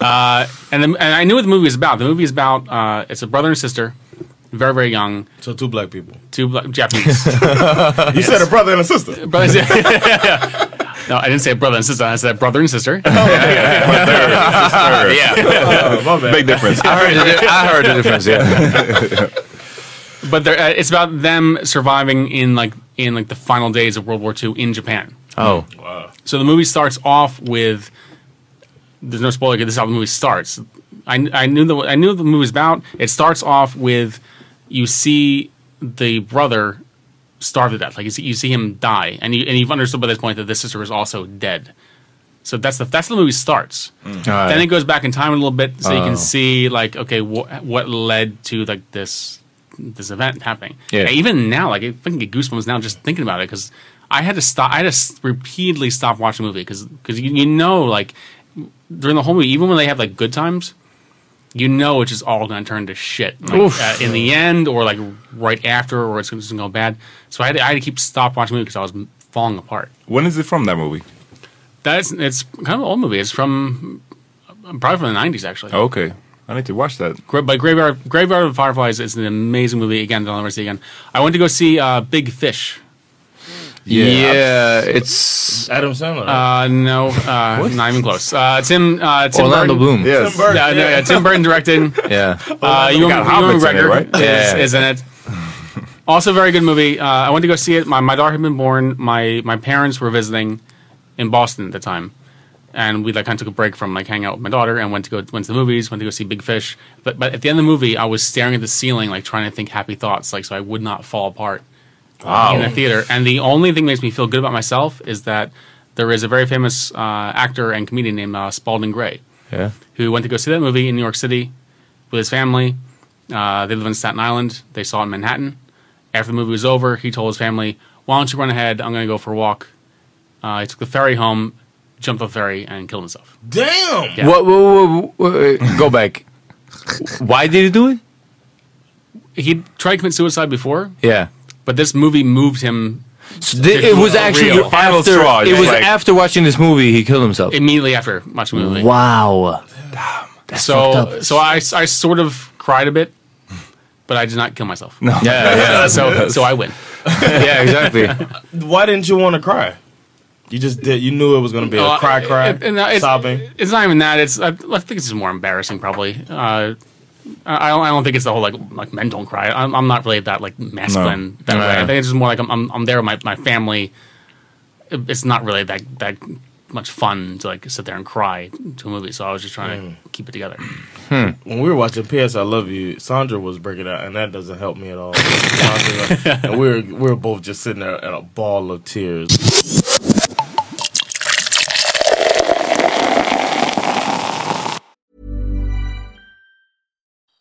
Uh, and, the, and I knew what the movie was about. The movie is about, uh, it's a brother and sister, very, very young. So two black people. Two black, Japanese. You yes. said a brother and a sister. Brother, yeah. No, I didn't say brother and sister. I said brother and sister. Oh, yeah, yeah, yeah. Brother yeah. yeah. Oh, big difference. I heard, the, I heard the difference, yeah. But uh, it's about them surviving in like in like the final days of World War Two in Japan. Oh. Wow. So the movie starts off with... There's no spoiler. This is how the movie starts. I, I knew the I knew what the movie was about. It starts off with you see the brother starve to death. Like you see, you see him die, and you and you've understood by this point that the sister is also dead. So that's the that's how the movie starts. Mm. Right. Then it goes back in time a little bit, so oh. you can see like okay, wh- what led to like this this event happening. Yeah. And even now, like I think I get goosebumps now just thinking about it because I had to stop. I had to repeatedly stop watching the movie because because you, you know like. During the whole movie, even when they have like good times, you know it's just all going to turn to shit like, uh, in the end, or like right after, or it's going to go bad. So I had, to, I had to keep stop watching the movie because I was falling apart. When is it from that movie? That's it's kind of an old movie. It's from probably from the nineties actually. Oh, okay, I need to watch that. Gra- but Graveyard Graveyard of the Fireflies is an amazing movie. Again, I'll never see again. I went to go see uh, Big Fish. Yeah, yeah, it's Adam Sandler. Uh, no, uh, not even close. Uh, it's him. Uh, Tim Orlando Burton. Bloom. Yes. Tim Burton. No, no, yeah, Tim Burton directed. Yeah. Uh, you got Hobbit's in it, right? Yeah, is, is in it. Also, very good movie. Uh, I went to go see it. My my daughter had been born. My my parents were visiting in Boston at the time, and we like kind of took a break from like hanging out with my daughter and went to go went to the movies. Went to go see Big Fish. But but at the end of the movie, I was staring at the ceiling, like trying to think happy thoughts, like so I would not fall apart. Wow. In the theater, and the only thing that makes me feel good about myself is that there is a very famous uh, actor and comedian named uh, Spalding Gray, yeah. who went to go see that movie in New York City with his family. Uh, they live on Staten Island. They saw it in Manhattan. After the movie was over, he told his family, "Why don't you run ahead? I'm going to go for a walk." Uh, he took the ferry home, jumped off the ferry, and killed himself. Damn! Yeah. Whoa, whoa, whoa, whoa. Go back. Why did he do it? He tried to commit suicide before. Yeah. But this movie moved him. So th- it was actually real. after. Straw, it was like, after watching this movie, he killed himself. Immediately after watching the movie. Wow. Damn, that's so fucked up. so I, I sort of cried a bit, but I did not kill myself. No. Yeah. yeah. So so I win. Yeah, exactly. Why didn't you want to cry? You just did. You knew it was going to be uh, a cry, cry, it, it, no, it's, sobbing. It's not even that. It's I, I think it's just more embarrassing, probably. Uh, I don't, I don't think it's the whole like like mental cry. I'm, I'm not really that like masculine no. that no, way. No. I think it's just more like I'm I'm, I'm there with my, my family. It's not really that that much fun to like sit there and cry to a movie. So I was just trying mm. to keep it together. Hmm. When we were watching P S I Love You, Sandra was breaking out, and that doesn't help me at all. Sandra, and we were we were both just sitting there in a ball of tears.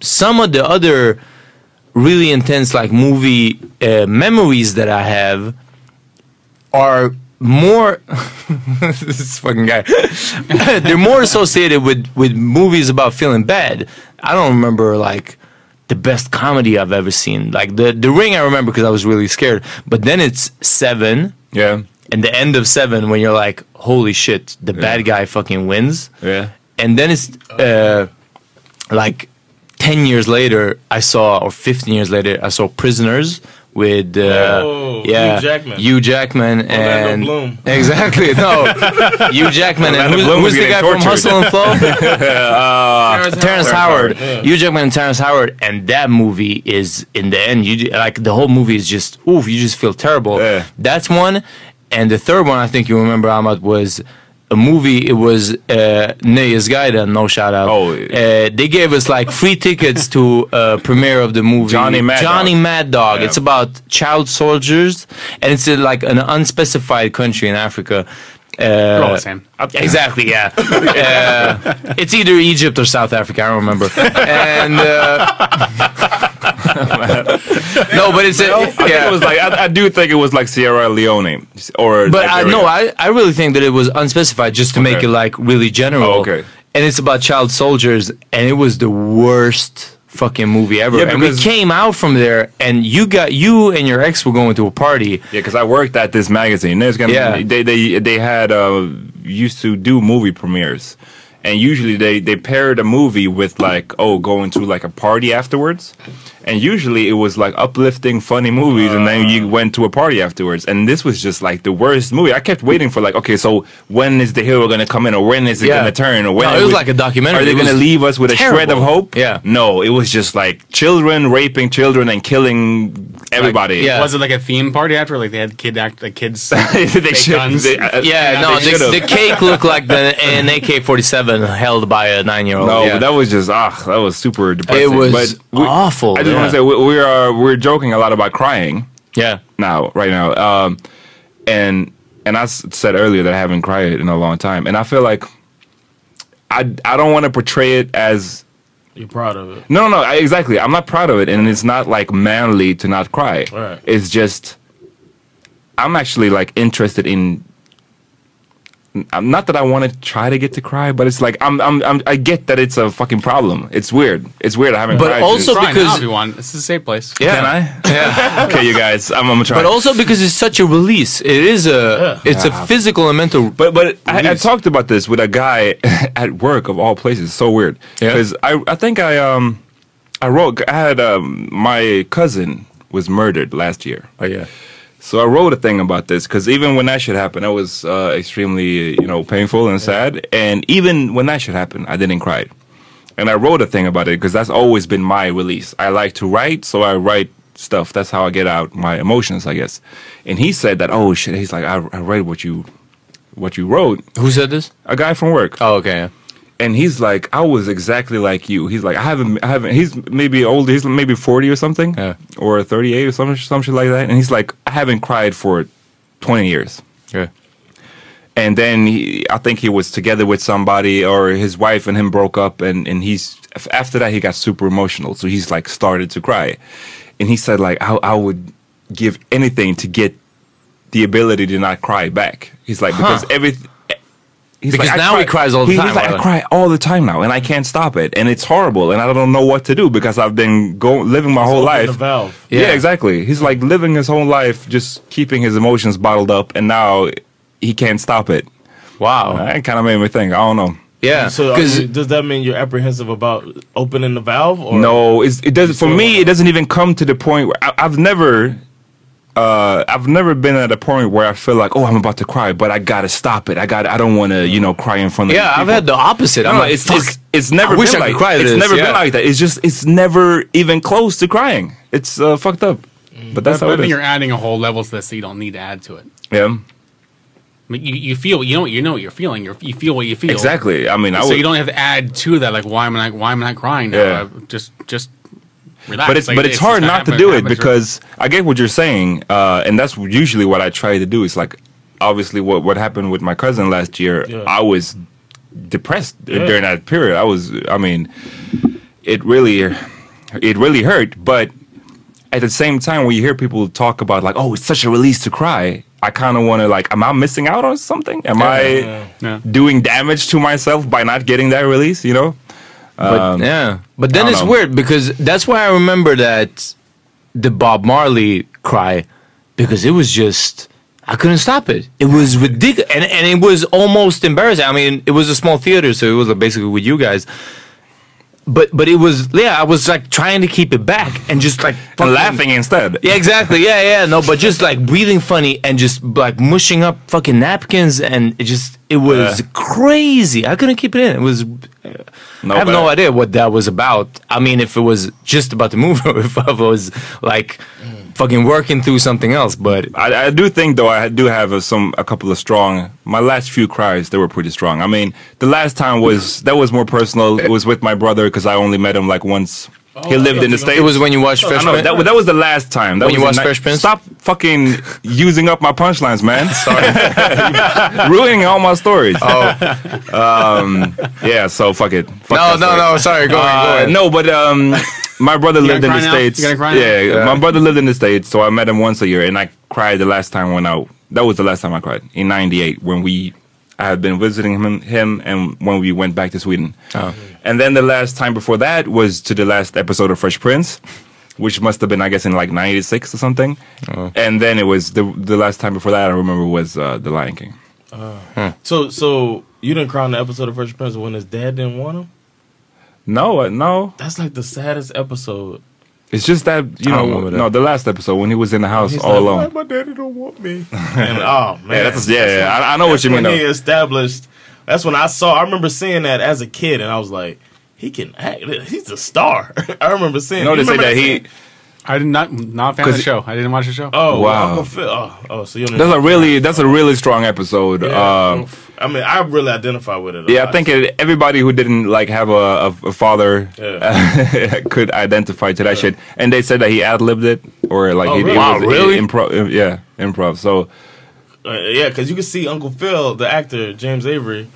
Some of the other really intense like movie uh, memories that I have are more this fucking guy they're more associated with with movies about feeling bad. I don't remember like the best comedy I've ever seen, like the the Ring. I remember because I was really scared, but then it's Seven, yeah, and the end of Seven when you're like, holy shit, the yeah. bad guy fucking wins, yeah. And then it's uh, like ten years later, I saw, or fifteen years later, I saw Prisoners with uh, oh, yeah, Hugh Jackman, Hugh Jackman and Bloom. Exactly, no, Hugh Jackman and who's, who's the guy tortured. From Hustle and Flow? uh, Terrence, Terrence Howard, Howard. Yeah. Hugh Jackman and Terrence Howard, and that movie is in the end, you like the whole movie is just oof, you just feel terrible. Yeah. That's one, and the third one I think you remember, Ahmad, was a movie, it was uh, Neya's Gaida, no shout out. Oh, yeah. uh, they gave us like free tickets to uh, premiere of the movie Johnny Mad Johnny Dog. Mad Dog. Yeah. It's about child soldiers, and it's in like an unspecified country in Africa. Uh, exactly, yeah. uh, it's either Egypt or South Africa, I don't remember. And uh, no, but it's a, yeah. I think it was like I, I do think it was like Sierra Leone or. But Nigeria. I no, I I really think that it was unspecified just to okay. make it like really general. Oh, okay. And it's about child soldiers, and it was the worst fucking movie ever. Yeah, and we came out from there, and you got you and your ex were going to a party. Yeah, because I worked at this magazine. There's gonna yeah. they they they had uh, used to do movie premieres, and usually they they paired a movie with like oh going to like a party afterwards. And usually it was like uplifting, funny movies, uh, and then you went to a party afterwards. And this was just like the worst movie. I kept waiting for like, okay, so when is the hero gonna come in, or when is it yeah. gonna turn, or when? No, it was we, like a documentary. Are they gonna leave us with terrible. a shred of hope? Yeah. No, it was just like children raping children and killing everybody. Like, yeah. Was it like a theme party after? Like they had kid act, like kids. they should, guns. They, uh, yeah, yeah. No, the, the cake looked like the, an A K forty-seven held by a nine-year-old. No, yeah. but that was just ah, that was super depressing. It was but we, awful. I just I want to say we, we are we're joking a lot about crying. Yeah. Now, right now, um, and and I s- said earlier that I haven't cried in a long time, and I feel like I I don't want to portray it as you're proud of it. No, no, no, I, exactly. I'm not proud of it, and it's not like manly to not cry. Right. It's just I'm actually like interested in. I'm not that I want to try to get to cry, but it's like I'm, I'm, I'm, I get that it's a fucking problem. It's weird. It's weird. I haven't. But cried also because now, everyone, it's the same place. Yeah. Can I? Yeah. Okay, you guys. I'm, I'm gonna try. But also because it's such a release. It is a. Yeah. It's yeah. a physical and mental. But but I, I talked about this with a guy at work of all places. It's so weird. Yeah. Because I I think I um I wrote I had um my cousin was murdered last year. Oh yeah. So I wrote a thing about this, because even when that shit happened, it was uh, extremely, you know, painful and sad. And even when that shit happened, I didn't cry. And I wrote a thing about it, because that's always been my release. I like to write, so I write stuff. That's how I get out my emotions, I guess. And he said that, oh, shit, he's like, I, I read what you what you wrote. Who said this? A guy from work. Oh, okay, yeah. And he's like, I was exactly like you. He's like, I haven't, I haven't. He's maybe older. He's maybe forty or something, yeah. or thirty-eight or some some shit like that. And he's like, I haven't cried for twenty years. Yeah. And then he, I think he was together with somebody, or his wife and him broke up, and and he's after that he got super emotional. So he's like started to cry, and he said like, I, I would give anything to get the ability to not cry back. He's like, huh. because everything. He's because like, now cry. He cries all the he, time. He's like, I cry all the time now, and I can't stop it, and it's horrible, and I don't know what to do because I've been go- living my he's whole life. The valve. Yeah. yeah, exactly. He's like living his whole life, just keeping his emotions bottled up, and now he can't stop it. Wow, uh, that kind of made me think. I don't know. Yeah. So I mean, does that mean you're apprehensive about opening the valve? Or no, it's, it doesn't. For me, it doesn't even come to the point where I, I've never. Uh, I've never been at a point where I feel like, oh, I'm about to cry, but I gotta stop it. I got, I don't want to, you know, cry in front of. Yeah, I've had the opposite. I'm like, it's, it's, it's never. I been wish like, I could cry. It's this. never yeah. been like that. It's just, it's never even close to crying. It's uh, fucked up. Mm. But that's but, how. But it then is. You're adding a whole level to this that you don't need to add to it. Yeah. I mean, you, you feel you know you know what you're feeling. You're, you feel what you feel. Exactly. I mean, I so would, you don't have to add to that. Like, why am I why am I crying now? Yeah. I just just. Relax. But it's like, but it's, it's hard not, not to do it because I get what you're saying, uh, and that's usually what I try to do. It's like, obviously, what what happened with my cousin last year, yeah. I was depressed yeah. during that period. I was, I mean, it really, it really hurt. But at the same time, when you hear people talk about like, oh, it's such a release to cry, I kind of want to like, am I missing out on something? Am yeah, I yeah, yeah. doing damage to myself by not getting that release? You know. But, um, yeah, but then it's know. weird because that's why I remember that the Bob Marley cry, because it was just, I couldn't stop it. It was ridiculous, and, and it was almost embarrassing. I mean, it was a small theater, so it was basically with you guys. But but it was, yeah, I was like trying to keep it back and just like fucking, laughing instead. Yeah, exactly. Yeah, yeah, no, but just like breathing funny and just like mushing up fucking napkins, and it just, it was yeah. crazy. I couldn't keep it in. It was, no I have bad. no idea what that was about. I mean, if it was just about the movie, or if I was like fucking working through something else, but. I, I do think though, I do have a, some, a couple of strong, my last few cries, they were pretty strong. I mean, the last time was, that was more personal. It was with my brother, because I only met him like once. Oh, he lived in the States. It was when you watched Fresh Prince. That, that was the last time. That when was you watched Fresh Prince? Stop fucking using up my punchlines, man. Sorry. Ruining all my stories. Oh. Um, yeah, so fuck it. Fuck no, no, story. no. Sorry. Go ahead. Uh, go ahead. No, but um, my brother lived in the now? States. You cry yeah, yeah, my brother lived in the States, so I met him once a year, and I cried the last time when I... That was the last time I cried, in ninety-eight, when we... I had been visiting him, him, and when we went back to Sweden. Oh. And then the last time before that was to the last episode of Fresh Prince, which must have been, I guess, in like ninety-six or something. Oh. And then it was, the the last time before that I remember was uh, The Lion King. Uh, huh. So so you didn't cry on the episode of Fresh Prince when his dad didn't want him? No, uh, no. That's like the saddest episode. It's just that, you know, that. no, the last episode when he was in the house all like, alone. Why my daddy don't want me? And, oh, man. Yeah, that's, yeah, that's yeah. When, I, I know what you mean, though. He established, that's when I saw, I remember seeing that as a kid, and I was like, he can act, he's a star. I remember seeing that. No, they say that he... I did not, not fan of the show. I didn't watch the show. Oh, wow. Uncle Phil. Oh, oh, so you don't that's a really, that's a really strong episode. Yeah. Um, I mean, I really identify with it. Yeah, lot. I think it, everybody who didn't like have a, a, a father yeah. could identify to that yeah. shit. And they said that he ad-libbed it, or like oh, he, really? It was, wow, really? He improv. Yeah, improv. So, uh, yeah, because you can see Uncle Phil, the actor James Avery.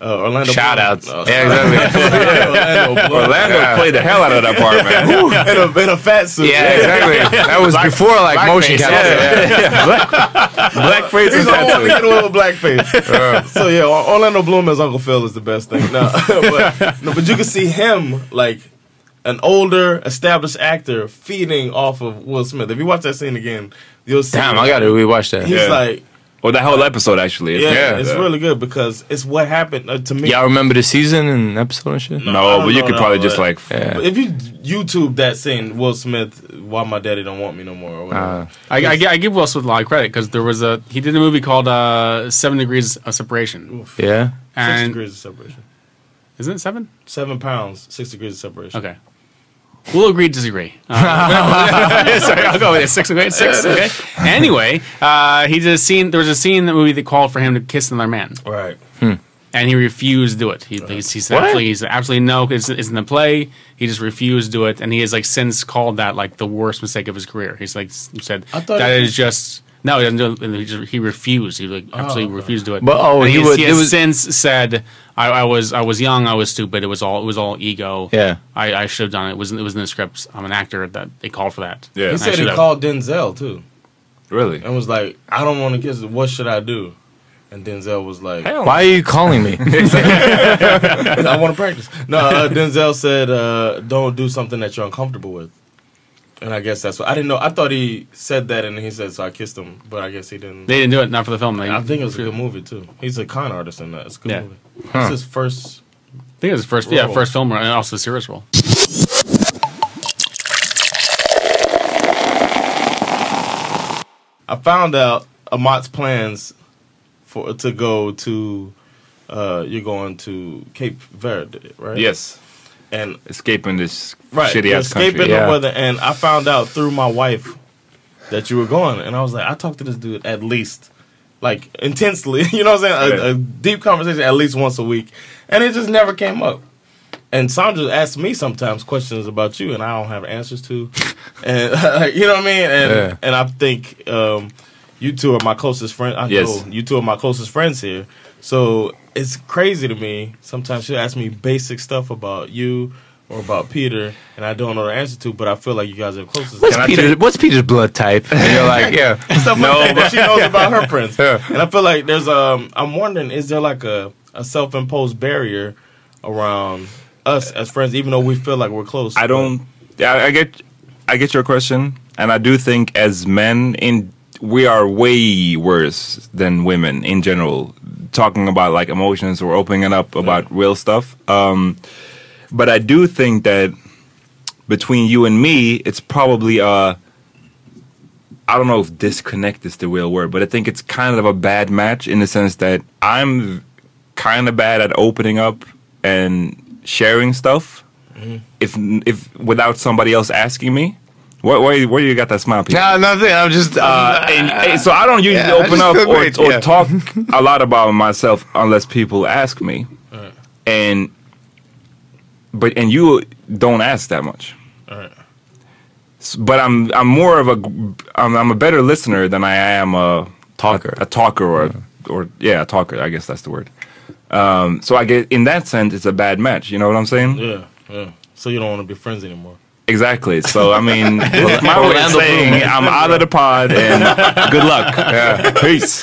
Uh, Orlando shoutouts. Uh, yeah, exactly. Orlando, Orlando yeah. played the hell out of that part, man. in, a, in a fat suit. Yeah, exactly. That was black, before like black motion capture. Yeah, yeah. yeah. Black, blackface and tattoo. A little blackface. Uh. So yeah, Orlando Bloom as Uncle Phil is the best thing. No, but, no, but you can see him like an older, established actor feeding off of Will Smith. If you watch that scene again, you'll see. Damn, him. I gotta rewatch that. He's yeah. like. Or that whole episode, actually. It's, yeah, yeah, it's yeah. really good because it's what happened uh, to me. Y'all remember the season and episode and shit? No, no but you know, could no, probably just like... Yeah. If you YouTube that scene, Will Smith, Why My Daddy Don't Want Me No More. Or whatever, uh, I, I, I give Will Smith a lot of credit because there was a... He did a movie called uh, Seven Degrees of Separation. Oof. Yeah. And Six Degrees of Separation. Isn't it seven? Seven pounds, six degrees of separation. Okay. We'll agree to disagree. Uh, sorry, I'll go with it. Six, okay, six, okay. Anyway, uh, he did a scene. There was a scene in the movie that called for him to kiss another man. Right. Hmm. And he refused to do it. He, right. he, he said, absolutely, he said, absolutely no, it's, it's in the play. He just refused to do it. And he has like since called that like the worst mistake of his career. He's like said, that is just... No, he doesn't do it. He, just, he refused. He like absolutely oh, okay. refused to do it. But oh, he, he would, has it was, since said, I, "I was, I was young. I was stupid. It was all, it was all ego. Yeah, I, I should have done it. It wasn't, it was in the scripts. I'm an actor. That they called for that. Yeah, he and said he called Denzel too. Really, and was like, I don't want to kiss. What should I do? And Denzel was like, Hell, why are you calling me? I want to practice. No, uh, Denzel said, uh, don't do something that you're uncomfortable with. And I guess that's what I didn't know. I thought he said that, and he said, so I kissed him. But I guess he didn't. They didn't do it, not for the film. Like, I think it was a good movie, too. He's a con artist in that. It's a good yeah. movie. Huh. It's his first. I think it was his first, role. yeah, first film, and also a serious role. I found out Amat's plans for to go to. Uh, you're going to Cape Verde, right? Yes. And escaping this right, shitty ass escaping country. Escaping yeah. the weather, and I found out through my wife that you were going, and I was like, I talked to this dude at least, like intensely, you know what I'm saying? Yeah. A, a deep conversation at least once a week, and it just never came up. And Sandra asks me sometimes questions about you, and I don't have answers to, and you know what I mean? And yeah. and I think um, you two are my closest friends. I yes. know you two are my closest friends here, so. It's crazy to me. Sometimes she'll ask me basic stuff about you or about Peter, and I don't know the answer to, but I feel like you guys are closest. What's, Peter, what's Peter's blood type? And you're like, yeah. Stuff no, like that, that she knows about her friends. Yeah. And I feel like there's, um, I'm wondering, is there like a, a self-imposed barrier around us as friends, even though we feel like we're close? I don't, I, I get I get your question, and I do think as men, in we are way worse than women in general. Talking about like emotions or opening up about real stuff. Um, but I do think that between you and me, it's probably a, I don't know if disconnect is the real word, but I think it's kind of a bad match in the sense that I'm kind of bad at opening up and sharing stuff mm-hmm. if if without somebody else asking me. Where, where, where you got that smile, Peter? No, nothing. I'm just... Uh, uh, and, and so I don't usually yeah, open up or, great, or yeah. talk a lot about myself unless people ask me. Right. And but and you don't ask that much. Right. So, but I'm I'm more of a... I'm, I'm a better listener than I am a... Talker. A, a talker or, yeah. or... Yeah, a talker. I guess that's the word. Um, so I get... In that sense, it's a bad match. You know what I'm saying? Yeah, yeah. So you don't want to be friends anymore. Exactly. So, I mean, my way of saying I'm out of the pod and good luck. Yeah. Peace.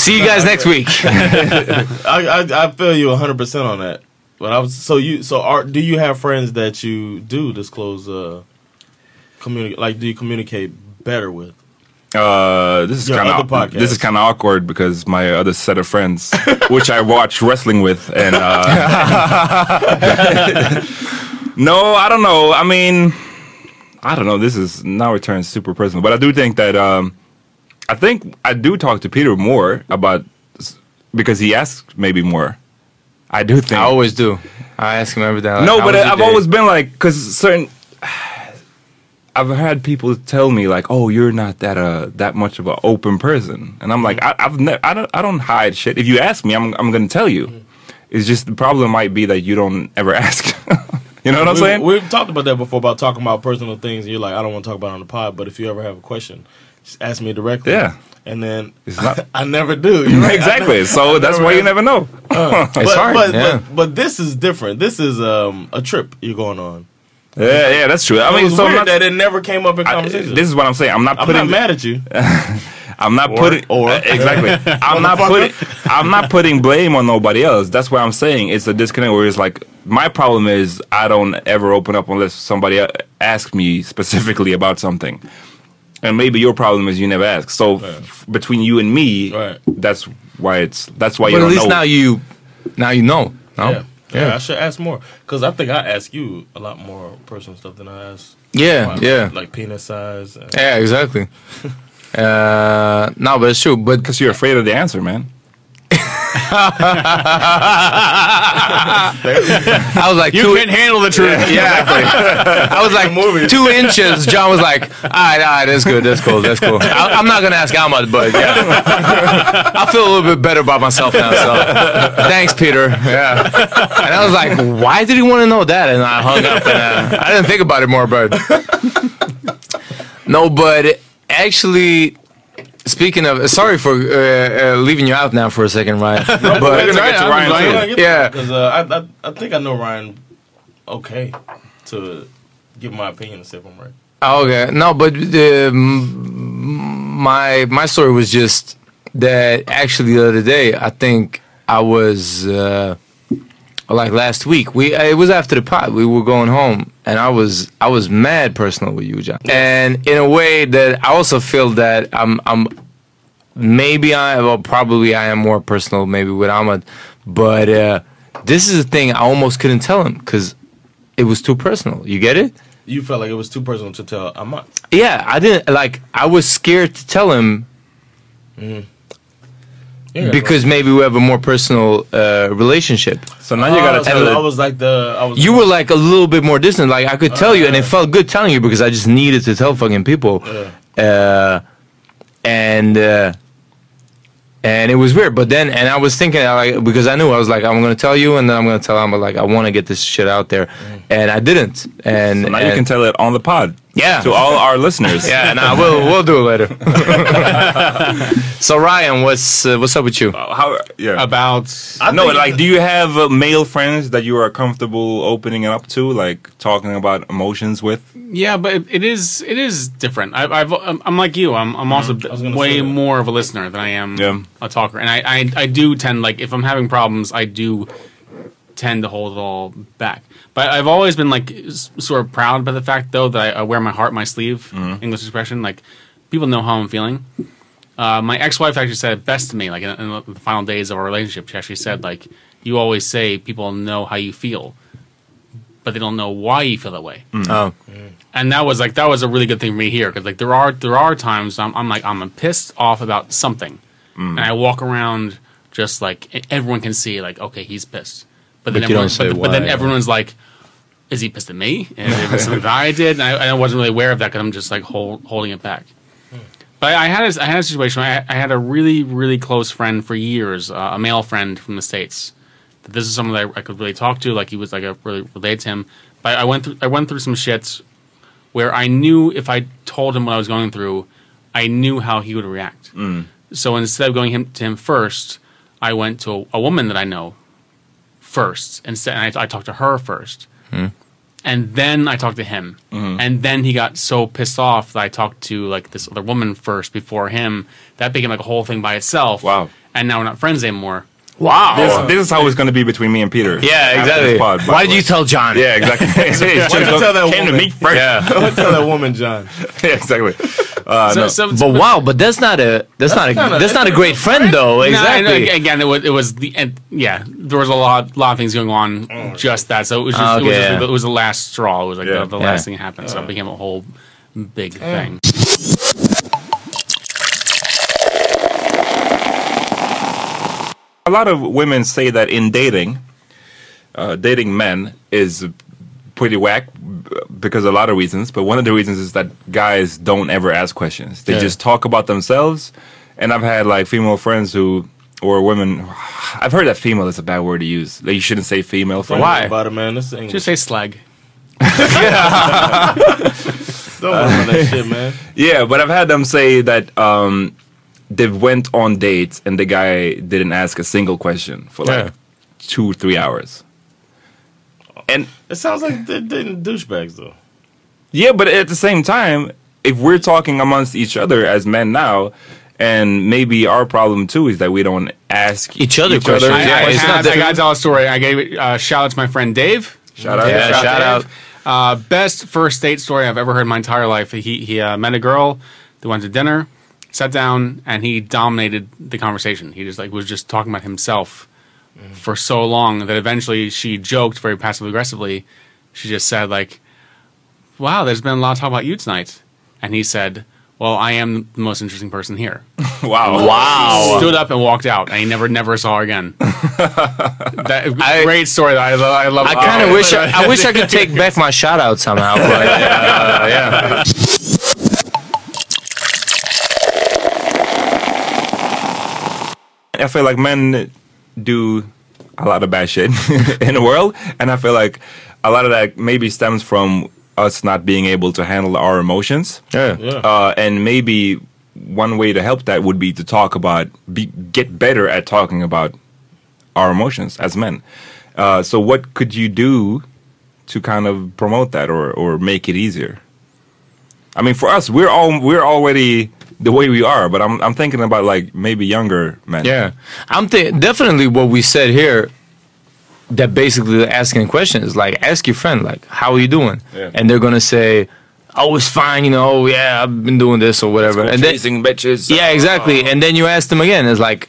See you guys next week. I, I I feel you one hundred percent on that. But I was so you so are do you have friends that you do disclose uh communicate like do you communicate better with? Uh, this is kind of this is kind of awkward because my other set of friends, which I watch wrestling with, and. Uh, No, I don't know. I mean, I don't know. This is now it turns super personal, but I do think that um, I think I do talk to Peter more about because he asks maybe more. I do think I always do. I ask him every day. Like, no, but I've day? always been like because certain. I've had people tell me like, "Oh, you're not that uh that much of an open person," and I'm like, mm-hmm. I, "I've never. I don't. I don't hide shit. If you ask me, I'm I'm gonna tell you. Mm-hmm. It's just the problem might be that you don't ever ask." You know what I'm we, saying? We've talked about that before, about talking about personal things. And you're like, I don't want to talk about it on the pod, but if you ever have a question, just ask me directly. Yeah. And then not... I never do. You're right? Exactly. Never, so that's why have... you never know. Uh, it's but, hard. But, yeah. but, but this is different. This is um, a trip you're going on. Yeah, yeah, that's true. I it mean, was so weird not... that it never came up in conversation. I, this is what I'm saying. I'm not putting. I'm not mad at you. I'm not or, putting or uh, exactly. I'm not putting. I'm not putting blame on nobody else. That's what I'm saying. It's a disconnect where it's like my problem is I don't ever open up unless somebody asks me specifically about something, and maybe your problem is you never ask. So yeah. f- between you and me, right. that's why it's that's why but you don't know. But at least now you, now you know. No? Yeah. Yeah. yeah, I should ask more because I think I ask you a lot more personal stuff than I ask. Yeah, my, yeah, like penis size. And yeah, exactly. uh, no, but it's true. But because you're afraid of the answer, man. I was like, you two can't in- handle the truth. Yeah, yeah exactly. I was like, two inches. John was like, all right, all right, that's good, that's cool, that's cool. I- I'm not gonna ask how much, but yeah, I feel a little bit better about myself now. So thanks, Peter. Yeah, and I was like, why did he want to know that? And I hung up, and uh, I didn't think about it more, but no, but actually. Speaking of, sorry for uh, uh, leaving you out now for a second, Ryan. No, but we're gonna get to Ryan, Ryan too. Yeah, because uh, I, I I think I know Ryan. Okay, to give my opinion and see if I'm right. Okay, no, but uh, my my story was just that actually the other day, I think I was, uh, like last week, we it was after the pod, we were going home, and I was I was mad personal with you, John. And in a way that I also feel that I'm, I'm maybe I, well, probably I am more personal maybe with Ahmed, but uh, this is the thing I almost couldn't tell him because it was too personal. You get it? You felt like it was too personal to tell Ahmed. Yeah, I didn't, like, I was scared to tell him. Mm. Yeah, because right. maybe we have a more personal uh, relationship. So now uh, you gotta tell. So I was like the. I was you were like a little bit more distant. Like I could tell uh, you, yeah. and it felt good telling you because I just needed to tell fucking people. Yeah. Uh, and uh, and it was weird. But then, and I was thinking, like, because I knew I was like, I'm gonna tell you, and then I'm gonna tell him, like, I want to get this shit out there, mm. and I didn't. And so now and, you can tell it on the pod. Yeah, to all our listeners. Yeah, nah, we'll we'll do it later. So Ryan, what's uh, what's up with you? Uh, how yeah about I no like do you have uh, male friends that you are comfortable opening up to, like talking about emotions with? Yeah, but it, it is it is different. I, I've I'm like you. I'm I'm also mm, way more of a listener than I am yeah. a talker, and I, I I do tend like if I'm having problems, I do tend to hold it all back. But I've always been like sort of proud by the fact though that I, I wear my heart on my sleeve. Mm-hmm. English expression, like people know how I'm feeling. Uh, my ex-wife actually said it best to me, like in, in the final days of our relationship. She actually said, like, you always say people know how you feel, but they don't know why you feel that way. Mm-hmm. Oh, mm. And that was like that was a really good thing for me here because like there are there are times I'm, I'm like I'm pissed off about something, mm. and I walk around just like everyone can see like okay he's pissed. But then, but, everyone, but, why, but then everyone's yeah. like, is he pissed at me? And it was something that I did. And I, I wasn't really aware of that because I'm just like hold, holding it back. Hmm. But I had, a, I had a situation where I, I had a really, really close friend for years, uh, a male friend from the States. This is someone that I, I could really talk to. Like he was like I really related to him. But I went through, I went through some shit where I knew if I told him what I was going through, I knew how he would react. Mm. So instead of going him, to him first, I went to a, a woman that I know. First, and I, I talked to her first, hmm. and then I talked to him, mm-hmm. and then he got so pissed off that I talked to like this other woman first before him. That became like a whole thing by itself. Wow! And now we're not friends anymore. Wow! This, this is how it's going to be between me and Peter. Yeah, exactly. Pod, why did you tell John? Yeah, exactly. Hey, why did you tell that came woman? To me first. Yeah, don't tell that woman, John. Yeah, exactly. Uh, so, no. so, but wow, but that's not a that's, that's not a not that's a, not a great friend, friend though. Exactly. No, again, it was, it was the and yeah. There was a lot lot of things going on mm. just that. So it was just, okay, it, was just yeah. it was the last straw. It was like yeah. the, the yeah. last thing that happened. So uh. it became a whole big mm. thing. A lot of women say that in dating, uh, dating men is pretty whack. Because a lot of reasons, but one of the reasons is that guys don't ever ask questions. They yeah. just talk about themselves. And I've had like female friends who, or women, I've heard that female is a bad word to use. Like, you shouldn't say female. For why? About it, man. This English. Just say slag. Yeah. Don't worry about that shit, man. Yeah, but I've had them say that um, they went on dates and the guy didn't ask a single question for like yeah. two, three hours. And it sounds like they're douchebags, though. Yeah, but at the same time, if we're talking amongst each other as men now, and maybe our problem, too, is that we don't ask each other each questions. Other. I, I, it's not I got to tell a story. I gave uh, shout out to my friend Dave. Shout out. Yeah, shout, shout out. out. Uh, best first date story I've ever heard in my entire life. He, he uh, met a girl. They went to dinner, sat down, and he dominated the conversation. He just like was just talking about himself for so long that eventually she joked very passive-aggressively. She just said, like, wow, there's been a lot of talk about you tonight. And he said, well, I am the most interesting person here. Wow. Wow. He stood up and walked out, and he never, never saw her again. That, I, great story. I, I love it. I kind of oh, wish, I, I, wish I could take back my shout-out somehow. But, uh, yeah. I feel like men do a lot of bad shit in the world, and I feel like a lot of that maybe stems from us not being able to handle our emotions. Yeah, yeah. Uh, and maybe one way to help that would be to talk about, be, get better at talking about our emotions as men. Uh, so, what could you do to kind of promote that or or make it easier? I mean, for us, we're all we're already the way we are, but I'm I'm thinking about like maybe younger men. Yeah, I'm th- definitely what we said here. That basically asking questions, like ask your friend, like how are you doing, yeah. and they're gonna say, oh, it's fine, you know, yeah, I've been doing this or whatever. And then, chasing bitches. Yeah, exactly. Oh. And then you ask them again, it's like,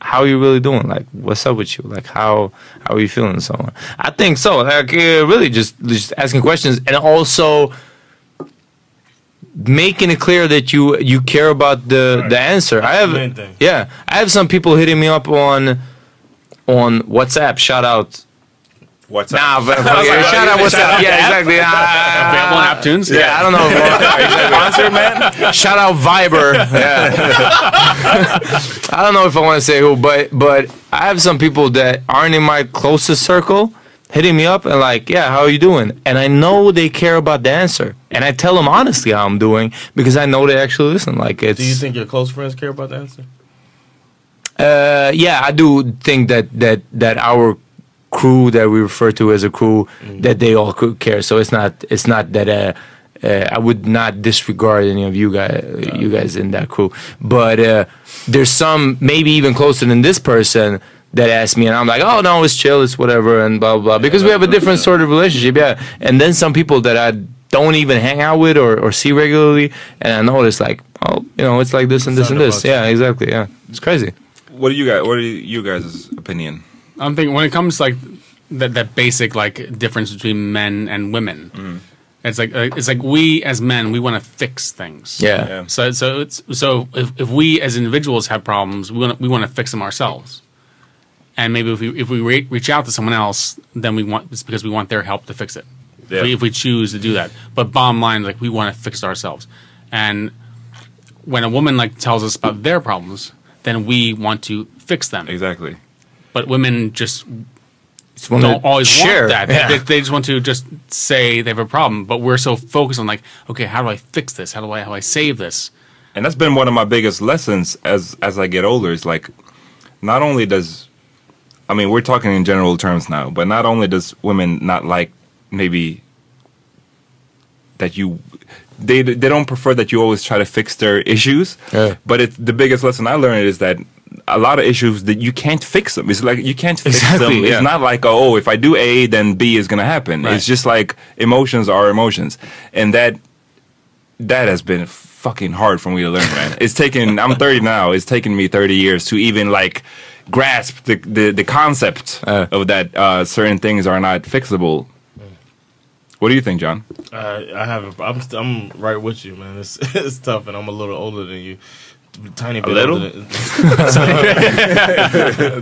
how are you really doing? Like, what's up with you? Like, how how are you feeling? And so on. I think so. Like, uh, really, just just asking questions, and also making it clear that you you care about the right. the answer. That's I have the main thing. yeah, I have some people hitting me up on. On WhatsApp, shout out. WhatsApp. Nah, but, but, like, yeah, shout out WhatsApp. Shout out yeah, app? exactly. Uh, Available on Aptunes? Yeah, yeah, I don't know. If Sponsor, man. Shout out Viber. Yeah. I don't know if I want to say who, but but I have some people that aren't in my closest circle hitting me up and like, yeah, how are you doing? And I know they care about the answer, and I tell them honestly how I'm doing because I know they actually listen. Like, it's. Do you think your close friends care about the answer? Uh, yeah, I do think that, that, that our crew that we refer to as a crew, mm-hmm. that they all could care. So it's not it's not that uh, uh, I would not disregard any of you guys uh, you guys in that crew. But uh, there's some maybe even closer than this person that asked me, and I'm like, oh no, it's chill, it's whatever, and blah blah blah, because we have a different sort of relationship. Yeah, and then some people that I don't even hang out with or, or see regularly, and I know it's like, oh, you know, it's like this and this and this. Yeah, exactly. Yeah, it's crazy. What do you guys? What are you guys' opinion? I'm thinking when it comes to like that that basic like difference between men and women. Mm. It's like uh, it's like we as men we want to fix things. Yeah. yeah. So so it's so if, if we as individuals have problems, we want we want to fix them ourselves. And maybe if we if we re- reach out to someone else, then we want it's because we want their help to fix it. Yeah. If, we, if we choose to do that, but bottom line, like we want to fix it ourselves. And when a woman like tells us about their problems, then we want to fix them. Exactly. But women just, just don't always share. want that. Yeah. They, they just want to just say they have a problem. But we're so focused on like, okay, how do I fix this? How do I how do I save this? And that's been one of my biggest lessons as as I get older. Is like, not only does, I mean, we're talking in general terms now, but not only does women not like maybe that you. They they don't prefer that you always try to fix their issues, yeah. but it's the biggest lesson I learned is that a lot of issues that you can't fix them. It's like you can't fix exactly, them. Yeah. It's not like oh, if I do A, then B is gonna happen. Right. It's just like emotions are emotions, and that that has been fucking hard for me to learn. Man, it's taken. I'm thirty now. It's taken me thirty years to even like grasp the the, the concept uh. of that uh, certain things are not fixable. What do you think, John? Uh, I have. A, I'm. St- I'm right with you, man. It's it's tough, and I'm a little older than you, tiny bit. A little. Older than,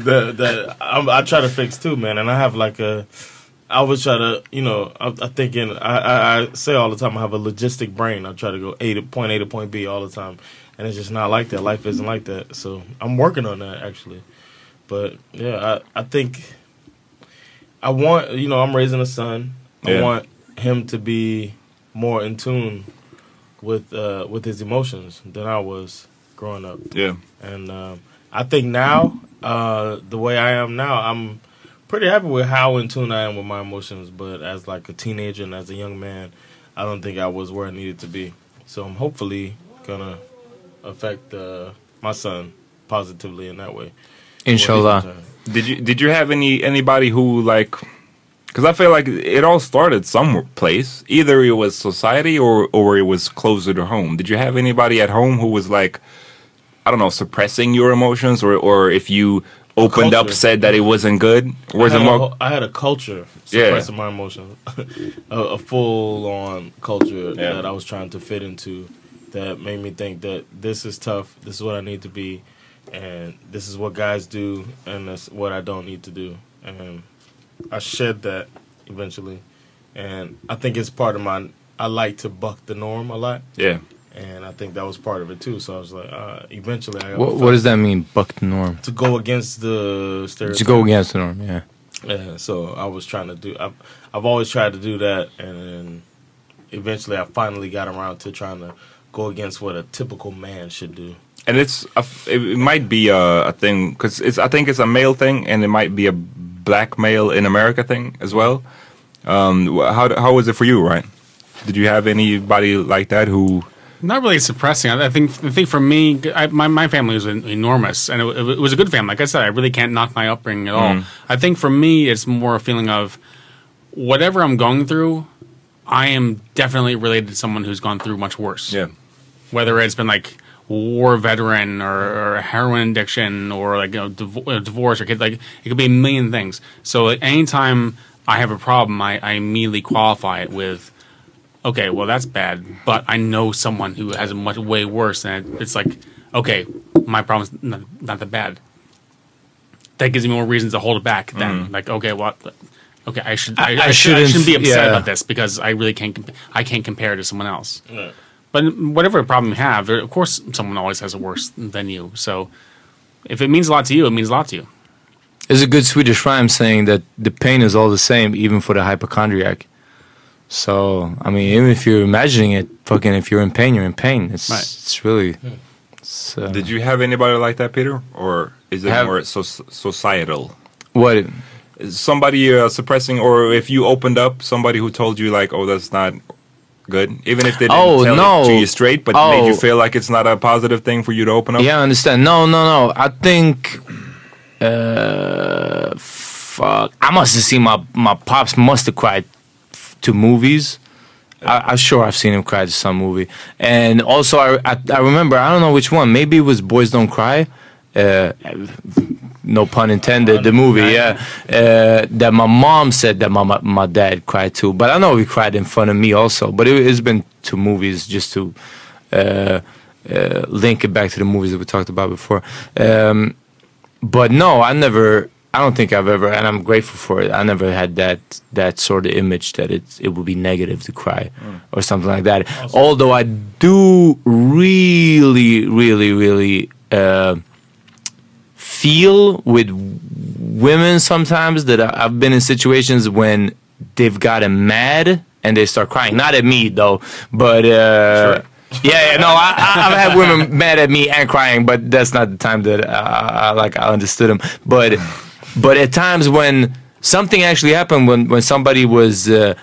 the, the, I'm, I try to fix too, man. And I have like a. I always try to, you know. I, I think in. I, I, I say all the time. I have a logistic brain. I try to go A to point A to point B all the time, and it's just not like that. Life isn't like that. So I'm working on that actually, but yeah, I I think. I want you know I'm raising a son. Yeah. I want. him to be more in tune with uh, with his emotions than I was growing up. Yeah, and uh, I think now uh, the way I am now, I'm pretty happy with how in tune I am with my emotions. But as like a teenager and as a young man, I don't think I was where I needed to be. So I'm hopefully gonna affect uh, my son positively in that way. Inshallah. Did you did you have any anybody who like? Because I feel like it all started someplace. Either it was society or, or it was closer to home. Did you have anybody at home who was like, I don't know, suppressing your emotions? Or, or if you opened up, said that it wasn't good? Was I, had it more... a, I had a culture suppressing yeah. my emotions. a, a full-on culture yeah. that I was trying to fit into that made me think that this is tough, this is what I need to be, and this is what guys do, and that's what I don't need to do. And... I shed that eventually, and I think it's part of my. I like to buck the norm a lot. Yeah, and I think that was part of it too. So I was like, uh, eventually, I. What, what does that mean, buck the norm? To go against the stereotype. To go against the norm, yeah. Yeah. So I was trying to do. I've I've always tried to do that, and then eventually, I finally got around to trying to go against what a typical man should do. And it's a, it might be a, a thing because it's. I think it's a male thing, and it might be a. Black male in America thing as well. Um, how how was it for you, Ryan? Did you have anybody like that who Not really suppressing. I think the thing for me, I, my my family was enormous, and it, it was a good family. Like I said, I really can't knock my upbringing at all. Mm. I think for me, it's more a feeling of whatever I'm going through, I am definitely related to someone who's gone through much worse. Yeah. Whether it's been like war veteran or, or heroin addiction or like, you know, div- divorce or kid, like it could be a million things. So like, anytime I have a problem, I, I immediately qualify it with, okay, well, that's bad, but I know someone who has a much way worse, and it, it's like, okay, my problem's not, not that bad. That gives me more reasons to hold it back then. Mm. Like, okay, well, okay, I should, I, I, I, shouldn't, I shouldn't be upset yeah. about this because I really can't, comp- I can't compare it to someone else. Yeah. But whatever problem you have, there, of course, someone always has it worse than you. So if it means a lot to you, it means a lot to you. There's a good Swedish rhyme saying that the pain is all the same, even for the hypochondriac. So, I mean, even if you're imagining it, fucking, if you're in pain, you're in pain. It's right. It's really... It's, uh, did you have anybody like that, Peter? Or is it have, more so- societal? What? Somebody uh, suppressing, or if you opened up, somebody who told you, like, oh, that's not good? Even if they didn't oh, tell no. it to you straight, but oh. made you feel like it's not a positive thing for you to open up? Yeah, I understand. No, no, no. I think... Uh, fuck. I must have seen my, my pops must have cried to movies. I, I'm sure I've seen him cry to some movie. And also, I, I, I remember, I don't know which one. Maybe it was Boys Don't Cry. Uh, no pun intended, the movie, yeah. Uh, that my mom said that my, my, my dad cried to. But I know he cried in front of me also. But it, it's been two movies just to uh, uh, link it back to the movies that we talked about before. Um, but no, I never... I don't think I've ever, and I'm grateful for it, I never had that that sort of image that it it would be negative to cry mm. or something like that. Awesome. Although I do really, really, really uh, feel with women sometimes that I, I've been in situations when they've gotten mad and they start crying. Not at me, though, but... Uh, sure. yeah, yeah, no, I, I, I've had women mad at me and crying, but that's not the time that I, I like I understood them. But... But at times when something actually happened, when, when somebody was uh,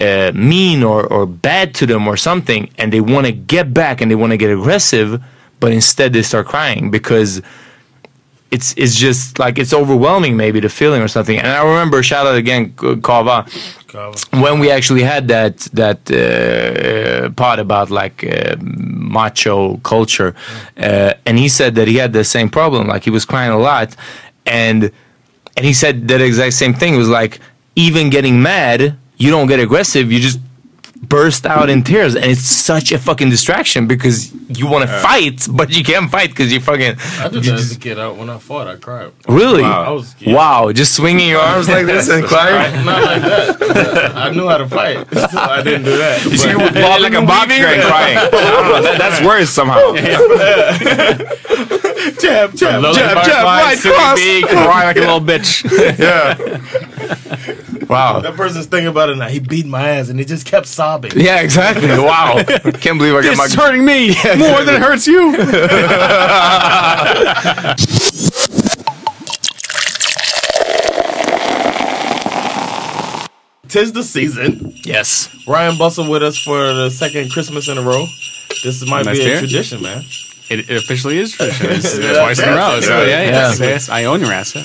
uh, mean or, or bad to them or something, and they want to get back and they want to get aggressive, but instead they start crying because it's it's just like it's overwhelming, maybe the feeling or something. And I remember, shout out again, Kava, when we actually had that that uh, part about like uh, macho culture, uh, and he said that he had the same problem, like he was crying a lot, and. And he said that exact same thing. It was like, even getting mad, you don't get aggressive. You just burst out in tears. And it's such a fucking distraction because you want to yeah. fight, but you can't fight because you fucking... I did that as a kid. I, when I fought, I cried. Really? Wow. I was, yeah. wow. Just swinging your arms like this and crying? Not like that. I knew how to fight. So I didn't do that. You see, with Bob, like a boxer and crying. I don't know. That, that's worse somehow. Yeah. Jab, jab, jab, jab, right cross. Big, crying like yeah. a little bitch. Yeah. Wow. That person's thinking about it now. He beat my ass and he just kept sobbing. Yeah, exactly. Wow. Can't believe I got my... It's hurting me yeah, exactly. more than it hurts you. Tis the season. Yes. Ryan Bussell with us for the second Christmas in a row. This might nice be a beer. tradition, man. It, it officially is tradition. It's twice in a row. So, yeah, yeah. Yes, yes, I own your asset.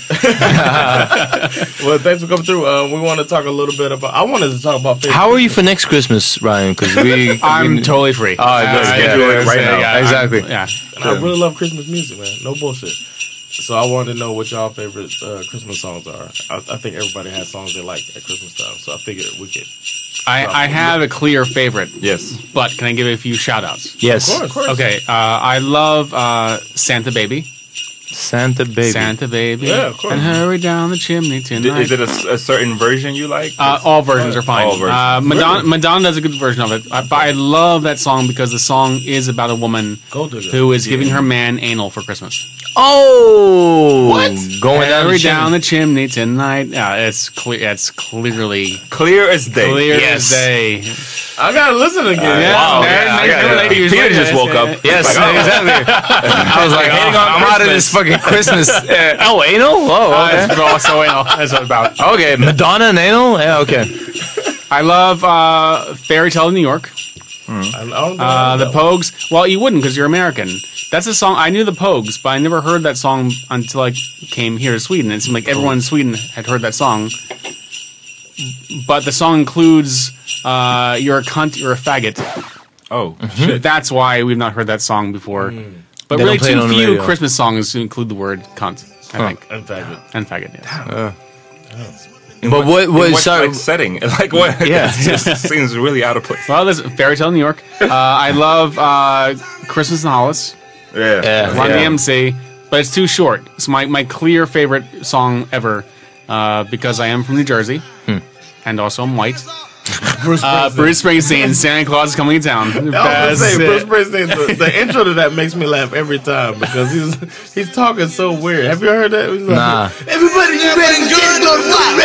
Well, thanks for coming through. Uh, we want to talk a little bit about... I wanted to talk about... How are you for next Christmas, Ryan? Because we... I'm we, totally free. Oh, uh, yeah, yeah, yeah, right yeah, now. Yeah, exactly. I'm, yeah. And yeah. I really love Christmas music, man. No bullshit. So I wanted to know what y'all favorite uh, Christmas songs are. I, I think everybody has songs they like at Christmas time. So I figured we could... I, I have a clear favorite. Yes. But can I give a few shout-outs? Yes. Of course, of course. Okay. Uh, I love uh, Santa Baby. Santa Baby. Santa Baby. Yeah, of course. And hurry down the chimney tonight. D- is it a, a certain version you like? Uh, all versions are fine. All versions. Uh, Madonna, really? Madonna does a good version of it. I, but I love that song because the song is about a woman who is giving yeah. her man anal for Christmas. Oh! What? Going down, the down the chimney tonight. Uh, it's, cle- it's clearly... Clear as day. Clear yes. as day. I gotta listen again. Uh, yeah, wow. Yeah, yeah, Peter like, just woke yeah, up. Yes, like, oh. exactly. I was like, oh, I'm Christmas. out of this fucking Christmas. Uh, oh, anal? Oh, okay. That's also anal. That's what about. Okay, Madonna and anal? Yeah, okay. I love uh, Fairy Tale of New York. Mm. I, I uh, the Pogues. Well, you wouldn't because you're American. That's a song. I knew the Pogues, but I never heard that song until I came here to Sweden. It seemed like everyone in Sweden had heard that song. But the song includes uh, "You're a cunt, you're a faggot." Oh, mm-hmm. Shit. That's why we've not heard that song before. Mm. But they really, too few Christmas songs include the word "cunt." I huh. think and faggot and faggot. Yeah. Uh, oh. In but what was like setting? Like what? Yeah, it just seems really out of place. Well, there's Fairy Tale New York. Uh, I love uh, Christmas in Hollis. Yeah, yeah. Run yeah. D M C, but it's too short. It's my, my clear favorite song ever uh, because I am from New Jersey hmm. and also I'm white. Bruce Springsteen, uh, Bruce Springsteen Santa Claus is coming to town. I was say, Bruce Springsteen, the, the intro to that makes me laugh every time because he's he's talking so weird. Have you heard that? He's like, nah. Everybody, you ready? Good or what?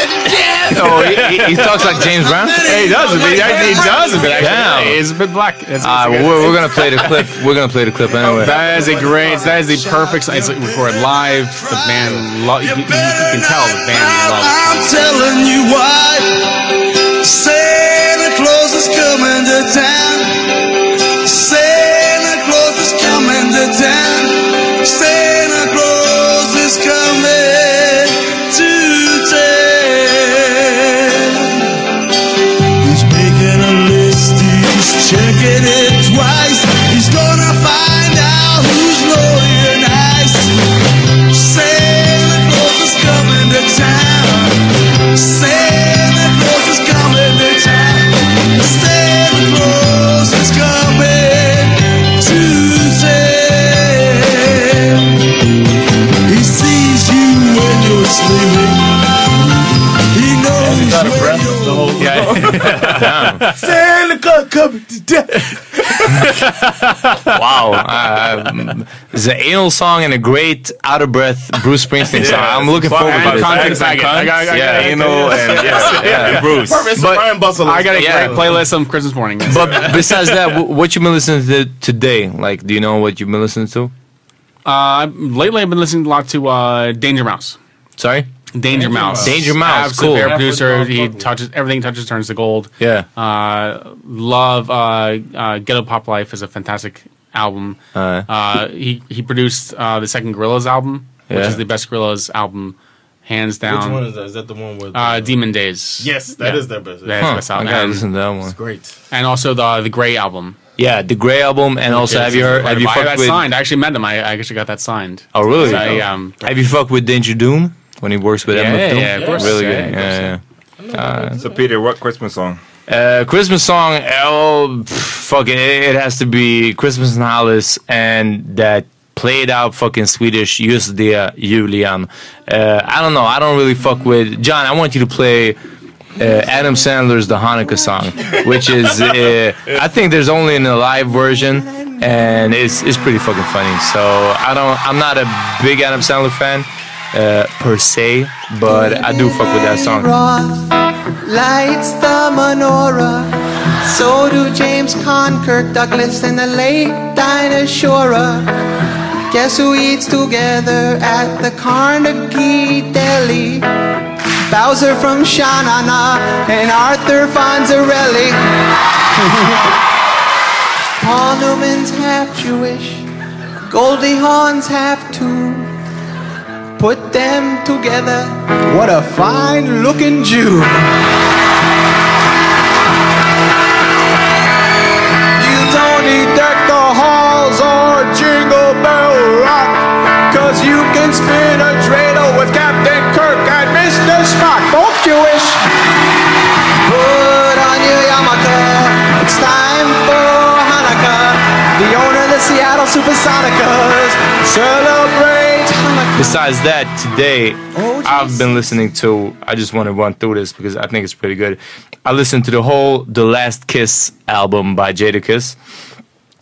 No, he, he talks like James Brown. Hey, he does. He, he does a bit. Actually, he's a bit black. That's uh, we're we're gonna play the clip. We're gonna play the clip anyway. That is a great. That is the perfect. It's like recorded live. The band. Lo- you, you, you can tell the band loves. I'm telling you why. Santa Claus is coming to town. Santa Claus is coming to town. Santa Claus is coming to town. He's making a list, he's checking it twice. He's gonna find out who's loyal and nice. Santa Claus is coming to town. Santa Santa Claus coming to death. Wow, um, it's an anal song and a great out of breath Bruce Springsteen song. Yeah, I'm looking forward to it. Context I got, I got, yeah, anal and yes, yeah, yeah. Bruce. Perfect. So Ryan Bussell. I got a yeah. great playlist on Christmas morning. Yes. But besides that, w- what you been listening to today? Like, do you know what you've been listening to? Uh, lately, I've been listening a lot to uh, Danger Mouse. Sorry. Danger Mouse. Danger Mouse, Absolute cool. Fair producer. He touches everything. Touches turns to gold. Yeah. Uh, love uh, uh, Ghetto Pop Life is a fantastic album. Uh, uh, he he produced uh, the second Gorillaz album, yeah. which is the best Gorillaz album, hands down. Which one is that? Is that the one with uh, Demon Days? Yes, that yeah. is their best. That huh. is best album. I gotta listen to that one. It's great. And also the the Grey album. Yeah, the Grey album, and also have you heard? Have you fucked with? I got signed. I actually met him. I, I actually got that signed. Oh really? I, um, have you fucked with Danger Doom? When he works with yeah, Emma, yeah, yeah, of course. Really yeah, good. Yeah, yeah, yeah. Uh, so Peter, what Christmas song? Uh, Christmas song, oh, fucking, it, it has to be Christmas in Hollis and that played out fucking Swedish Just det, Julian. Uh, I don't know. I don't really fuck with John. I want you to play. Uh, Adam Sandler's The Hanukkah Song, which is uh, I think there's only in a live version, and it's it's pretty fucking funny. So I don't. I'm not a big Adam Sandler fan. Uh, per se, but I do fuck with that song. Lights the menorah, so do James Caan, Kirk Douglas, and the late dinosaur. Guess who eats together at the Carnegie Deli? Bowser from Sha-Na-Na and Arthur Fonzarelli. Paul Newman's half Jewish, Goldie Hawn's half too. Put them together. What a fine looking Jew. You don't need deck the halls or Jingle Bell Rock, cause you can spin a dreidel with Captain Kirk and Mister Spock. Both Jewish. Put on your yarmulke, it's time for Hanukkah. The owner of the Seattle Supersonicas celebrate. Besides that, today oh, I've been listening to. I just want to run through this because I think it's pretty good. I listened to the whole The Last Kiss album by Jadakiss.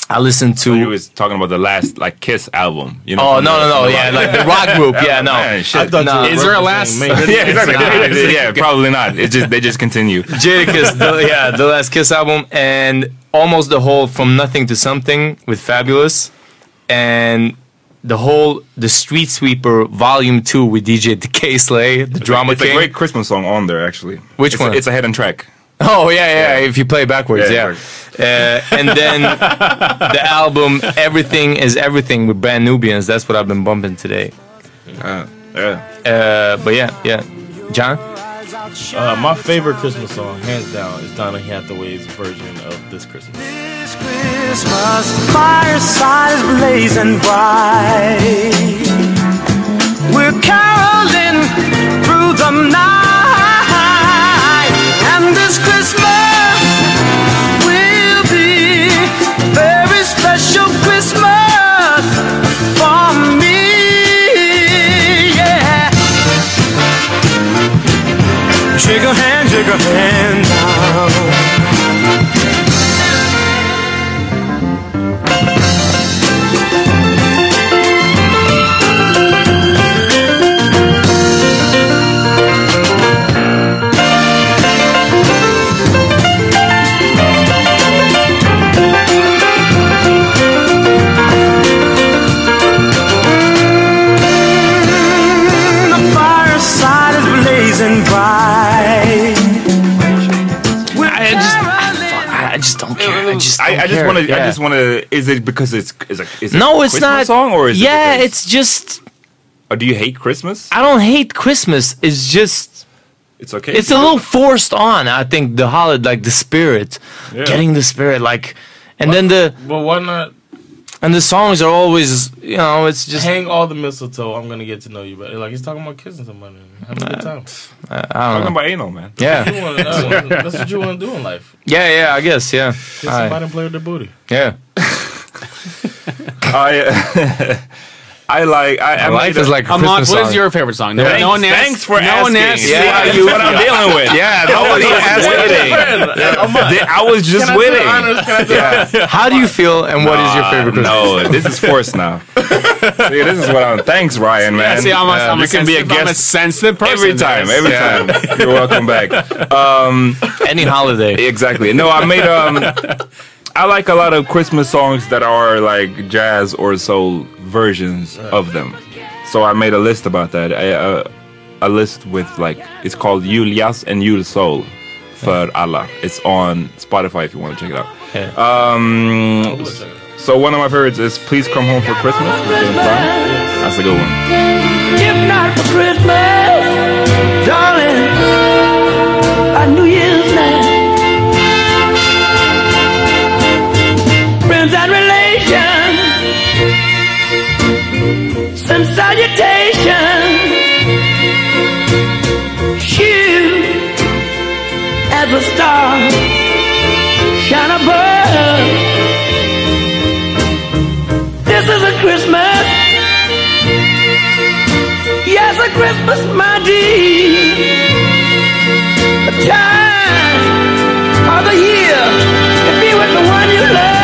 I listened to. So you was talking about the last like Kiss album, you know? Oh no no no! Yeah, like the rock group. Yeah no. Man, shit. I thought no. Is there a last? Yeah, exactly. Not. Yeah, probably not. It just they just continue. Jadakiss, the, yeah, The Last Kiss album, and almost the whole From Nothing to Something with Fabulous, and. The whole The Street Sweeper Volume Two with D J Decay Slay, the it's drama. It's king. A great Christmas song on there, actually. Which it's one? A, it's a hidden track. Oh yeah, yeah. If you play backwards, yeah. yeah. Uh, and then the album "Everything Is Everything" with Brand Nubians. That's what I've been bumping today. Uh, yeah. Uh, but yeah, yeah. John. Uh, my favorite Christmas song, hands down, is Donna Hathaway's version of This Christmas. This Christmas, fireside is blazing bright. We're caroling through the night, and this Christmas will be a very special Christmas for me. Shake a hand, shake a hand now. Mm, the fireside is blazing bright. I, I just want to. Yeah. I just want to. Is it because it's is a is it no? It's Christmas not song or is yeah. It it's just. Or do you hate Christmas? I don't hate Christmas. It's just. It's okay. It's a little forced on. I think the holiday, like the spirit, yeah. getting the spirit, like, and what? then the. Well, why not? And the songs are always, you know, it's just hang all the mistletoe. I'm gonna get to know you better. Like he's talking about kissing somebody. Have a good time. I, I don't talking know. about anal, man. Yeah, that's what, wanna, uh, that's what you want to do in life. Yeah, yeah, I guess. Yeah, kiss all somebody right. and play with their booty. Yeah. I, uh, I like. I, I life is like. A Christmas song. What is your favorite song? No, yeah. no one asks. Thanks for no asking. No one asks yeah, you what I'm dealing with. Yeah, nobody asked anything. Yeah. I was just I waiting. Yeah. How do you feel? And what nah, is your favorite Christmas? No, song? This is forced now. See, this is what I'm. Thanks, Ryan, man. Yeah, see, I'm a, uh, I'm you can be a guest. I'm a sensitive person. Every time, every yeah. time. You're welcome back. Um, Any holiday. Exactly. No, I made. Um, I like a lot of Christmas songs that are like jazz or soul versions of them. So I made a list about that. I, uh, a list with like, it's called Jul Jazz and Jul Soul för alla. It's on Spotify if you want to check it out. Um, so one of my favorites is Please Come Home for Christmas. That's a good one. If not for Christmas, darling, I knew you. Some salutation, you as a star shine above. This is a Christmas, yes, a Christmas, my dear. The time of the year to be with the one you love.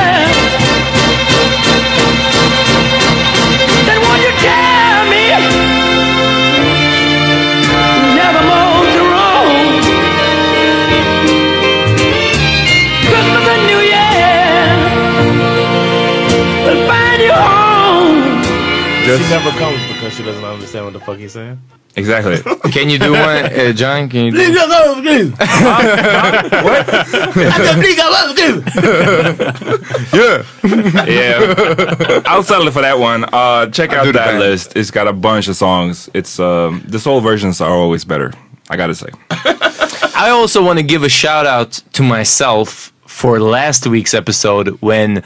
She never comes because she doesn't understand what the fuck he's saying. Exactly. Can you do one, uh, John? Can you do one? Please come on, what? I said, please come on, yeah. Yeah. I'll settle for that one. Uh, check I'll out that list. It's got a bunch of songs. It's um, the soul versions are always better, I gotta say. I also want to give a shout out to myself for last week's episode when...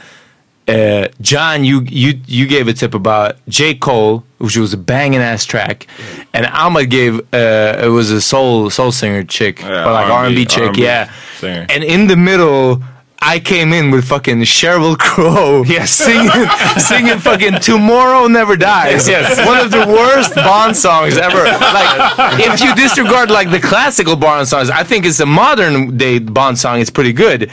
Uh, John, you, you you gave a tip about J. Cole, which was a banging ass track, yeah. and Alma gave uh, it was a soul soul singer chick, yeah, or like R and B chick, R and B yeah. singer. And in the middle, I came in with fucking Sheryl Crow, yes, singing singing fucking Tomorrow Never Dies, yes, one of the worst Bond songs ever. Like if you disregard like the classical Bond songs, I think it's a modern day Bond song. It's pretty good.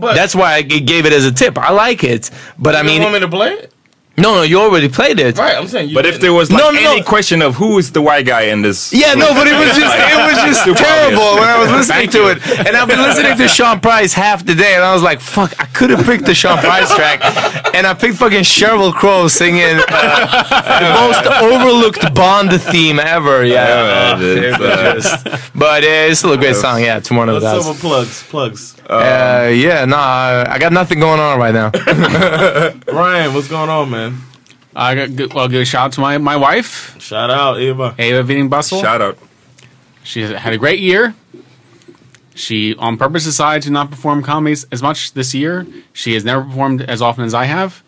But that's why I gave it as a tip. I like it, but you I mean, want me to play it? No, no, you already played it. Right, I'm saying. You but didn't. If there was like no, no, any no. question of who is the white guy in this, yeah, movie. No, but it was just it was just terrible when I was listening to it, and I've been listening to Sean Price half the day, and I was like, fuck, I could have picked the Sean Price track, and I picked fucking Sheryl Crow singing uh, the most overlooked Bond theme ever. Yeah, uh, it was just, but uh, it's still a great song. Yeah, it's one of those. Silver plugs, plugs. Um, uh, yeah, no, nah, I got nothing going on right now. Ryan, what's going on, man? I got, well, give a shout out to my, my wife. Shout out, Ava. Ava Vining Bussell. Shout out. She had a great year. She, on purpose, decided to not perform comedies as much this year. She has never performed as often as I have.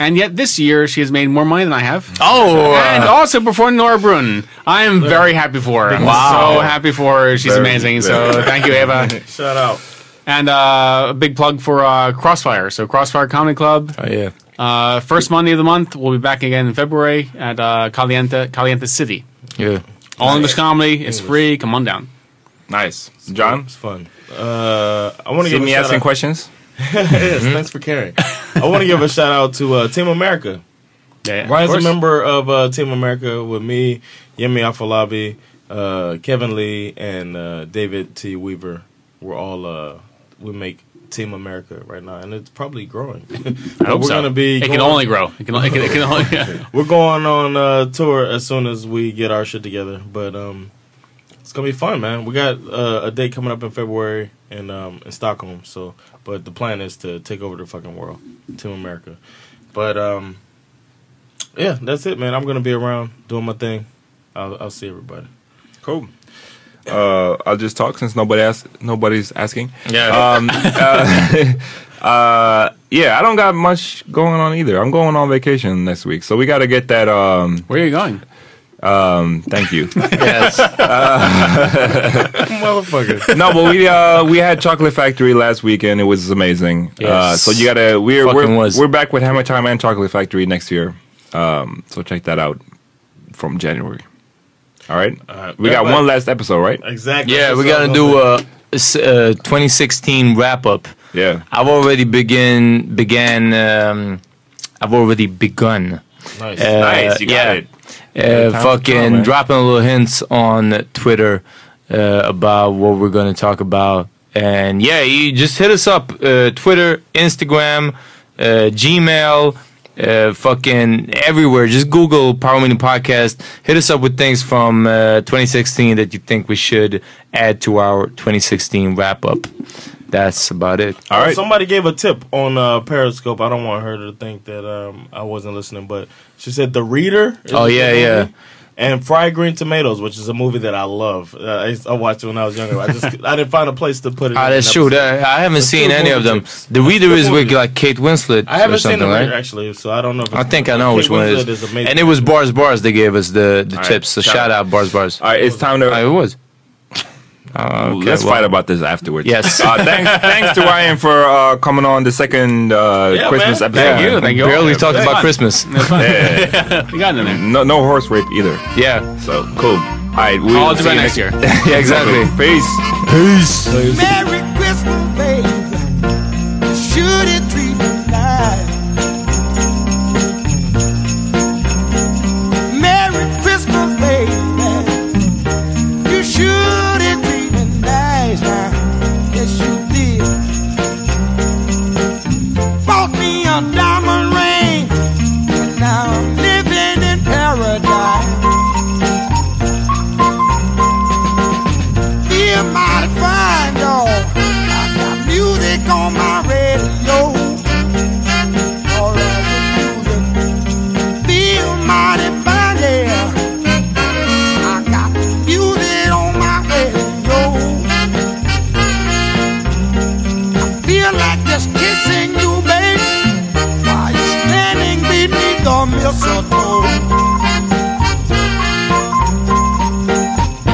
And yet this year, she has made more money than I have. Oh! And uh, also performed Nora Brun. I am very happy for her. I'm wow. so happy for her. She's very, amazing. Very. So thank you, Ava. Shout out. And uh, a big plug for uh, Crossfire. So Crossfire Comedy Club. Oh, yeah. Uh, first Monday of the month, we'll be back again in February at uh, Caliente Caliente City. Yeah, all English comedy. It's free. Come on down. Nice, John. It's fun. Uh, I want to give me asking out. questions. Yes, mm-hmm. Thanks for caring. I want to give a shout out to uh, Team America. Yeah, yeah. Ryan's a member of uh, Team America with me, Yemi Afolabi, uh, Kevin Lee, and uh, David T. Weaver. We're all uh, we make. Team America right now, and it's probably growing. I hope we're so. Gonna be. It going, can only grow. It can. It can, it can only. Yeah. We're going on a tour as soon as we get our shit together, but um, it's gonna be fun, man. We got uh, a date coming up in February in um in Stockholm. So, but the plan is to take over the fucking world, Team America. But um, yeah, that's it, man. I'm gonna be around doing my thing. I'll, I'll see everybody. Cool. Uh, I'll just talk since nobody asked, nobody's asking. Yeah. Um, uh, uh, yeah, I don't got much going on either. I'm going on vacation next week, so we got to get that. Um, Where are you going? Um, thank you. Yes. Uh, Motherfucker. No, but we uh, we had Chocolate Factory last weekend. It was amazing. Yes. Uh, so you gotta. We're Fucking we're was. we're back with Hammer Time and Chocolate Factory next year. Um, so check that out from January. All right, uh, we got one last episode, right? Exactly. Yeah, we're gonna do a, a twenty sixteen wrap up. Yeah, I've already begin began. Um, I've already begun. Nice, uh, nice. You got yeah. it. Uh, yeah, fucking go, dropping a little hints on Twitter uh, about what we're gonna talk about, and yeah, you just hit us up: uh, Twitter, Instagram, uh, Gmail. Uh, fucking everywhere. Just Google Power Meeting Podcast. Hit us up with things from uh, twenty sixteen that you think we should add to our twenty sixteen wrap up. That's about it. All right. Somebody gave a tip on uh, Periscope. I don't want her to think that um, I wasn't listening, but she said The Reader. Oh yeah, yeah. And Fried Green Tomatoes, which is a movie that I love. Uh, I, I watched it when I was younger. I just I didn't find a place to put it. Ah, in that's true. That, I haven't There's seen any of them. Tips. The Reader is with like Kate Winslet. I haven't seen The Reader right? actually, so I don't know. If I think I know Kate which one it is. is and it was Bars Bars. They gave us the, the tips. Right, so shout, shout out. out Bars Bars. All right, it's time to. Uh, it was. Uh, okay, Let's well. fight about this afterwards. Yes. uh, thanks, thanks to Ryan for uh, coming on the second uh, yeah, Christmas man. episode. Thank you. Thank you. We barely talked about Christmas. Yeah. You got in there. No, no horse rape either. Yeah. So cool. All right. We'll I'll do that next year. Yeah, exactly. Peace. Peace. Peace. Merry Christmas, baby. Should it treat you nice? Merry Christmas, baby. You should. Yes, you did. Bought me a diamond ring, and now I'm living in paradise. Feel mighty fine, y'all. I got music on my radio.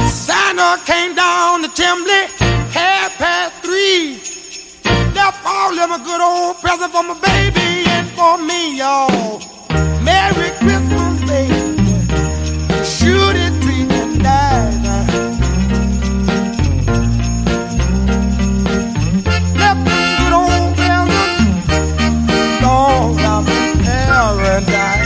Santa came down the chimney, half past three. Left all of my good old present for my baby and for me, y'all. Merry Christmas, baby. Shoot it, treat and die. Left my good old present, Lord, I'm in paradise.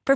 for